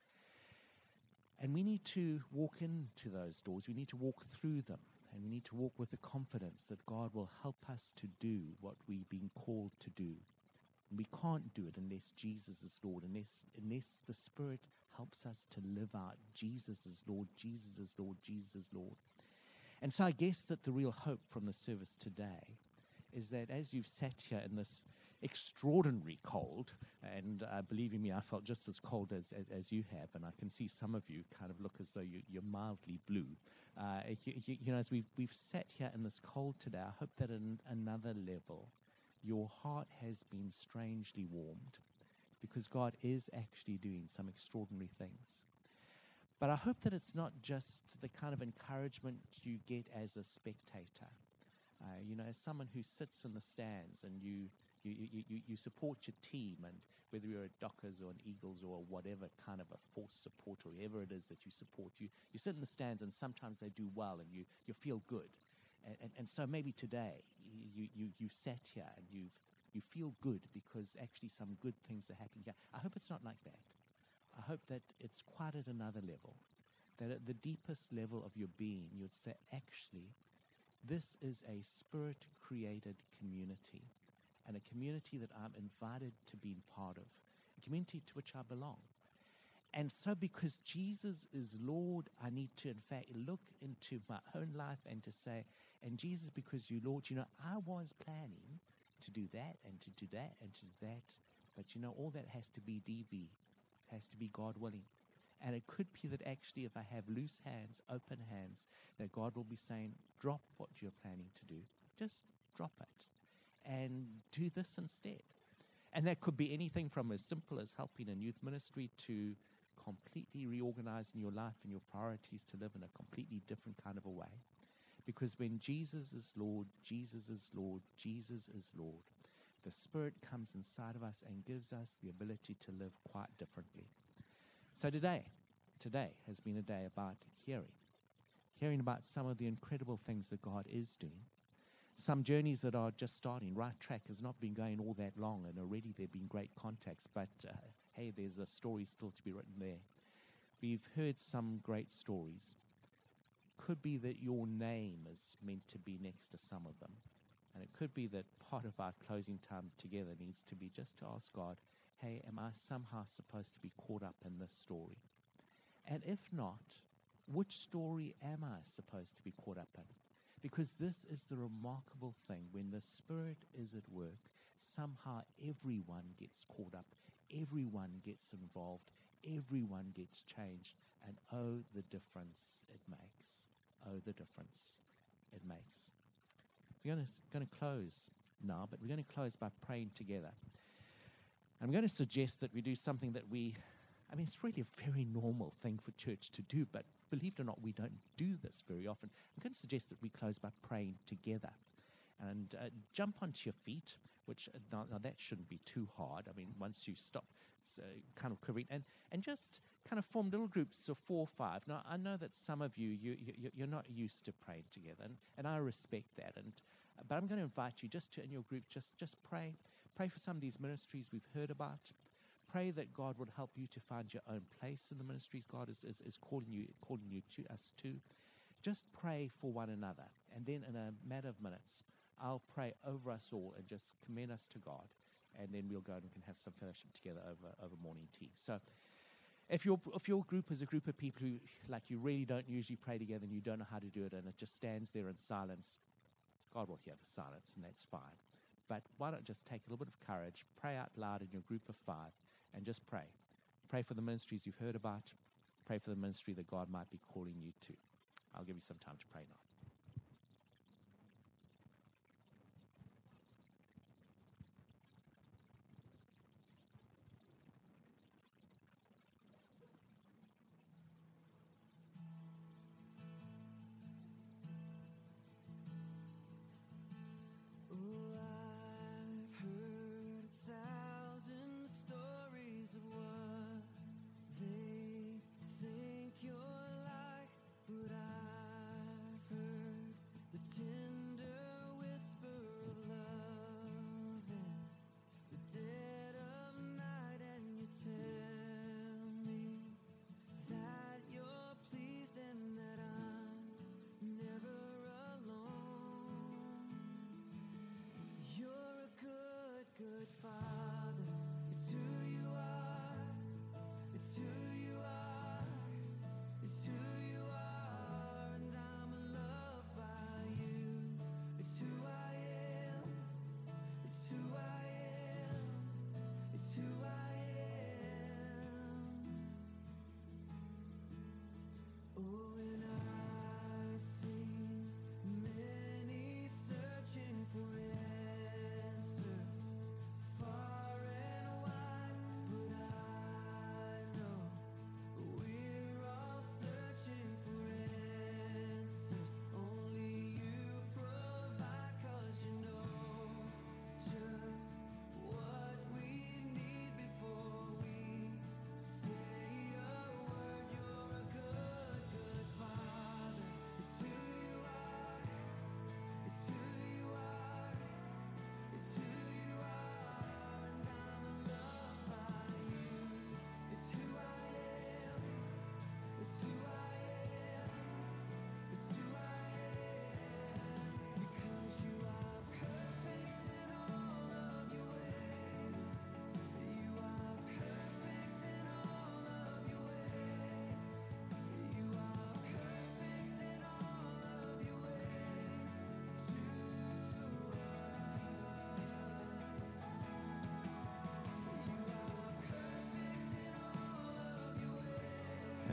And we need to walk into those doors. We need to walk through them, and we need to walk with the confidence that God will help us to do what we've been called to do. We can't do it unless Jesus is Lord, unless the Spirit helps us to live out Jesus is Lord, Jesus is Lord, Jesus is Lord. And so I guess that the real hope from the service today is that as you've sat here in this extraordinary cold, and believe me, I felt just as cold as you have, and I can see some of you kind of look as though you're mildly blue. As we've sat here in this cold today, I hope that in another level, your heart has been strangely warmed, because God is actually doing some extraordinary things. But I hope that it's not just the kind of encouragement you get as a spectator. someone who sits in the stands and you support your team, and whether you're a Dockers or an Eagles or whatever kind of a force support or whatever it is that you support, you sit in the stands and sometimes they do well and you feel good. And so maybe today you sat here and you feel good because actually some good things are happening here. I hope it's not like that. I hope that it's quite at another level, that at the deepest level of your being, you'd say, actually, this is a spirit-created community, and a community that I'm invited to be part of, a community to which I belong. And so because Jesus is Lord, I need to, in fact, look into my own life and to say, and Jesus, because you're Lord, I was planning to do that and to do that and to do that. But, all that has to be DV, has to be God willing. And it could be that actually if I have loose hands, open hands, that God will be saying, drop what you're planning to do. Just drop it and do this instead. And that could be anything from as simple as helping in youth ministry to completely reorganizing your life and your priorities to live in a completely different kind of a way. Because when Jesus is Lord, Jesus is Lord, Jesus is Lord, the Spirit comes inside of us and gives us the ability to live quite differently. So today has been a day about hearing about some of the incredible things that God is doing. Some journeys that are just starting. Right Track has not been going all that long, and already there have been great contacts. But, hey, there's a story still to be written there. We've heard some great stories. Could be that your name is meant to be next to some of them. And it could be that part of our closing time together needs to be just to ask God, hey, am I somehow supposed to be caught up in this story? And if not, which story am I supposed to be caught up in? Because this is the remarkable thing. When the Spirit is at work, somehow everyone gets caught up, everyone gets involved, everyone gets changed, and oh, the difference it makes. Oh, the difference it makes. We're going to close now, but we're going to close by praying together. I'm going to suggest that we do something that it's really a very normal thing for church to do, but believe it or not, we don't do this very often. I'm going to suggest that we close by praying together. And jump onto your feet, which now that shouldn't be too hard. I mean, once you stop, it's kind of covering. And just kind of form little groups of 4 or 5. Now, I know that some of you're not used to praying together, and I respect that. But I'm going to invite you just to, in your group, just pray. Pray for some of these ministries we've heard about. Pray that God would help you to find your own place in the ministries God is calling you to us to. Just pray for one another, and then in a matter of minutes, I'll pray over us all and just commend us to God, and then we'll go and we can have some fellowship together over morning tea. So if your group is a group of people who, like, you really don't usually pray together and you don't know how to do it, and it just stands there in silence, God will hear the silence, and that's fine. But why not just take a little bit of courage, pray out loud in your group of 5, and just pray. Pray for the ministries you've heard about. Pray for the ministry that God might be calling you to. I'll give you some time to pray now. But I've heard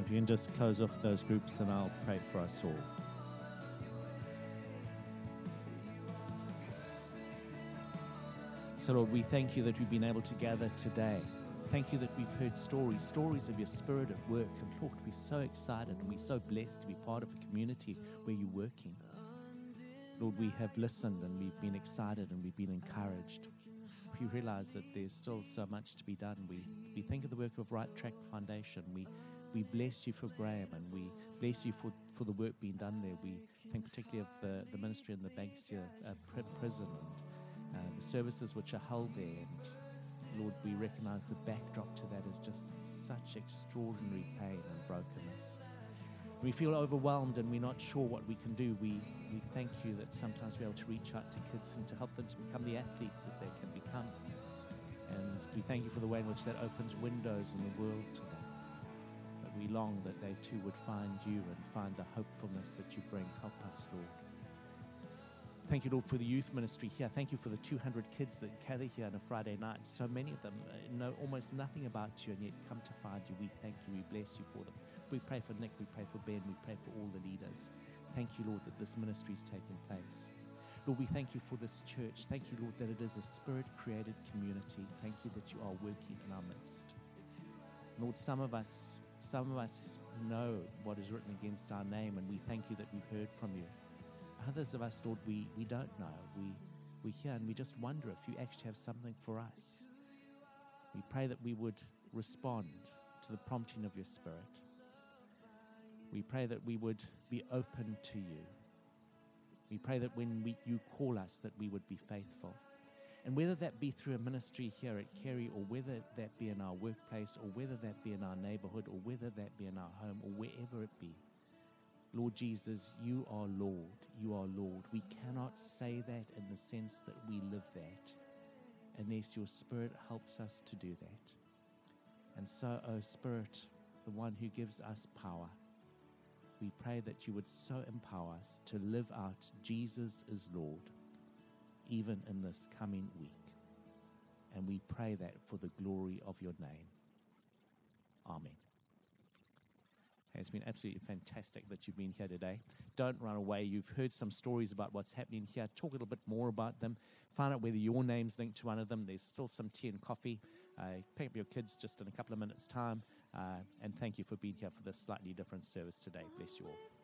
if you can just close off those groups and I'll pray for us all. So Lord, we thank you that we've been able to gather today. Thank you that we've heard stories of your spirit at work. And Lord, we're so excited and we're so blessed to be part of a community where you're working. Lord, we have listened and we've been excited and we've been encouraged. We realize that there's still so much to be done. We think of the work of Right Track Foundation. We bless you for Graham and we bless you for the work being done there. We think particularly of the ministry in the Banksia prison and the services which are held there. And Lord, we recognize the backdrop to that is just such extraordinary pain and brokenness. We feel overwhelmed and we're not sure what we can do. We thank you that sometimes we're able to reach out to kids and to help them to become the athletes that they can become. And we thank you for the way in which that opens windows in the world to them. But we long that they too would find you and find the hopefulness that you bring. Help us, Lord. Thank you, Lord, for the youth ministry here. Thank you for the 200 kids that gather here on a Friday night. So many of them know almost nothing about you and yet come to find you. We thank you. We bless you for them. We pray for Nick. We pray for Ben. We pray for all the leaders. Thank you, Lord, that this ministry is taking place. Lord, we thank you for this church. Thank you, Lord, that it is a spirit-created community. Thank you that you are working in our midst. Lord, some of us know what is written against our name, and we thank you that we've heard from you. Others of us, Lord, we don't know. We hear and we just wonder if you actually have something for us. We pray that we would respond to the prompting of your Spirit. We pray that we would be open to you. We pray that when you call us, that we would be faithful. And whether that be through a ministry here at Kerry, or whether that be in our workplace, or whether that be in our neighborhood, or whether that be in our home, or wherever it be, Lord Jesus, you are Lord. You are Lord. We cannot say that in the sense that we live that unless your Spirit helps us to do that. And so, O Spirit, the one who gives us power, we pray that you would so empower us to live out Jesus is Lord, even in this coming week. And we pray that for the glory of your name. Amen. It's been absolutely fantastic that you've been here today. Don't run away. You've heard some stories about what's happening here. Talk a little bit more about them. Find out whether your name's linked to one of them. There's still some tea and coffee. Pick up your kids just in a couple of minutes' time. And thank you for being here for this slightly different service today. Bless you all.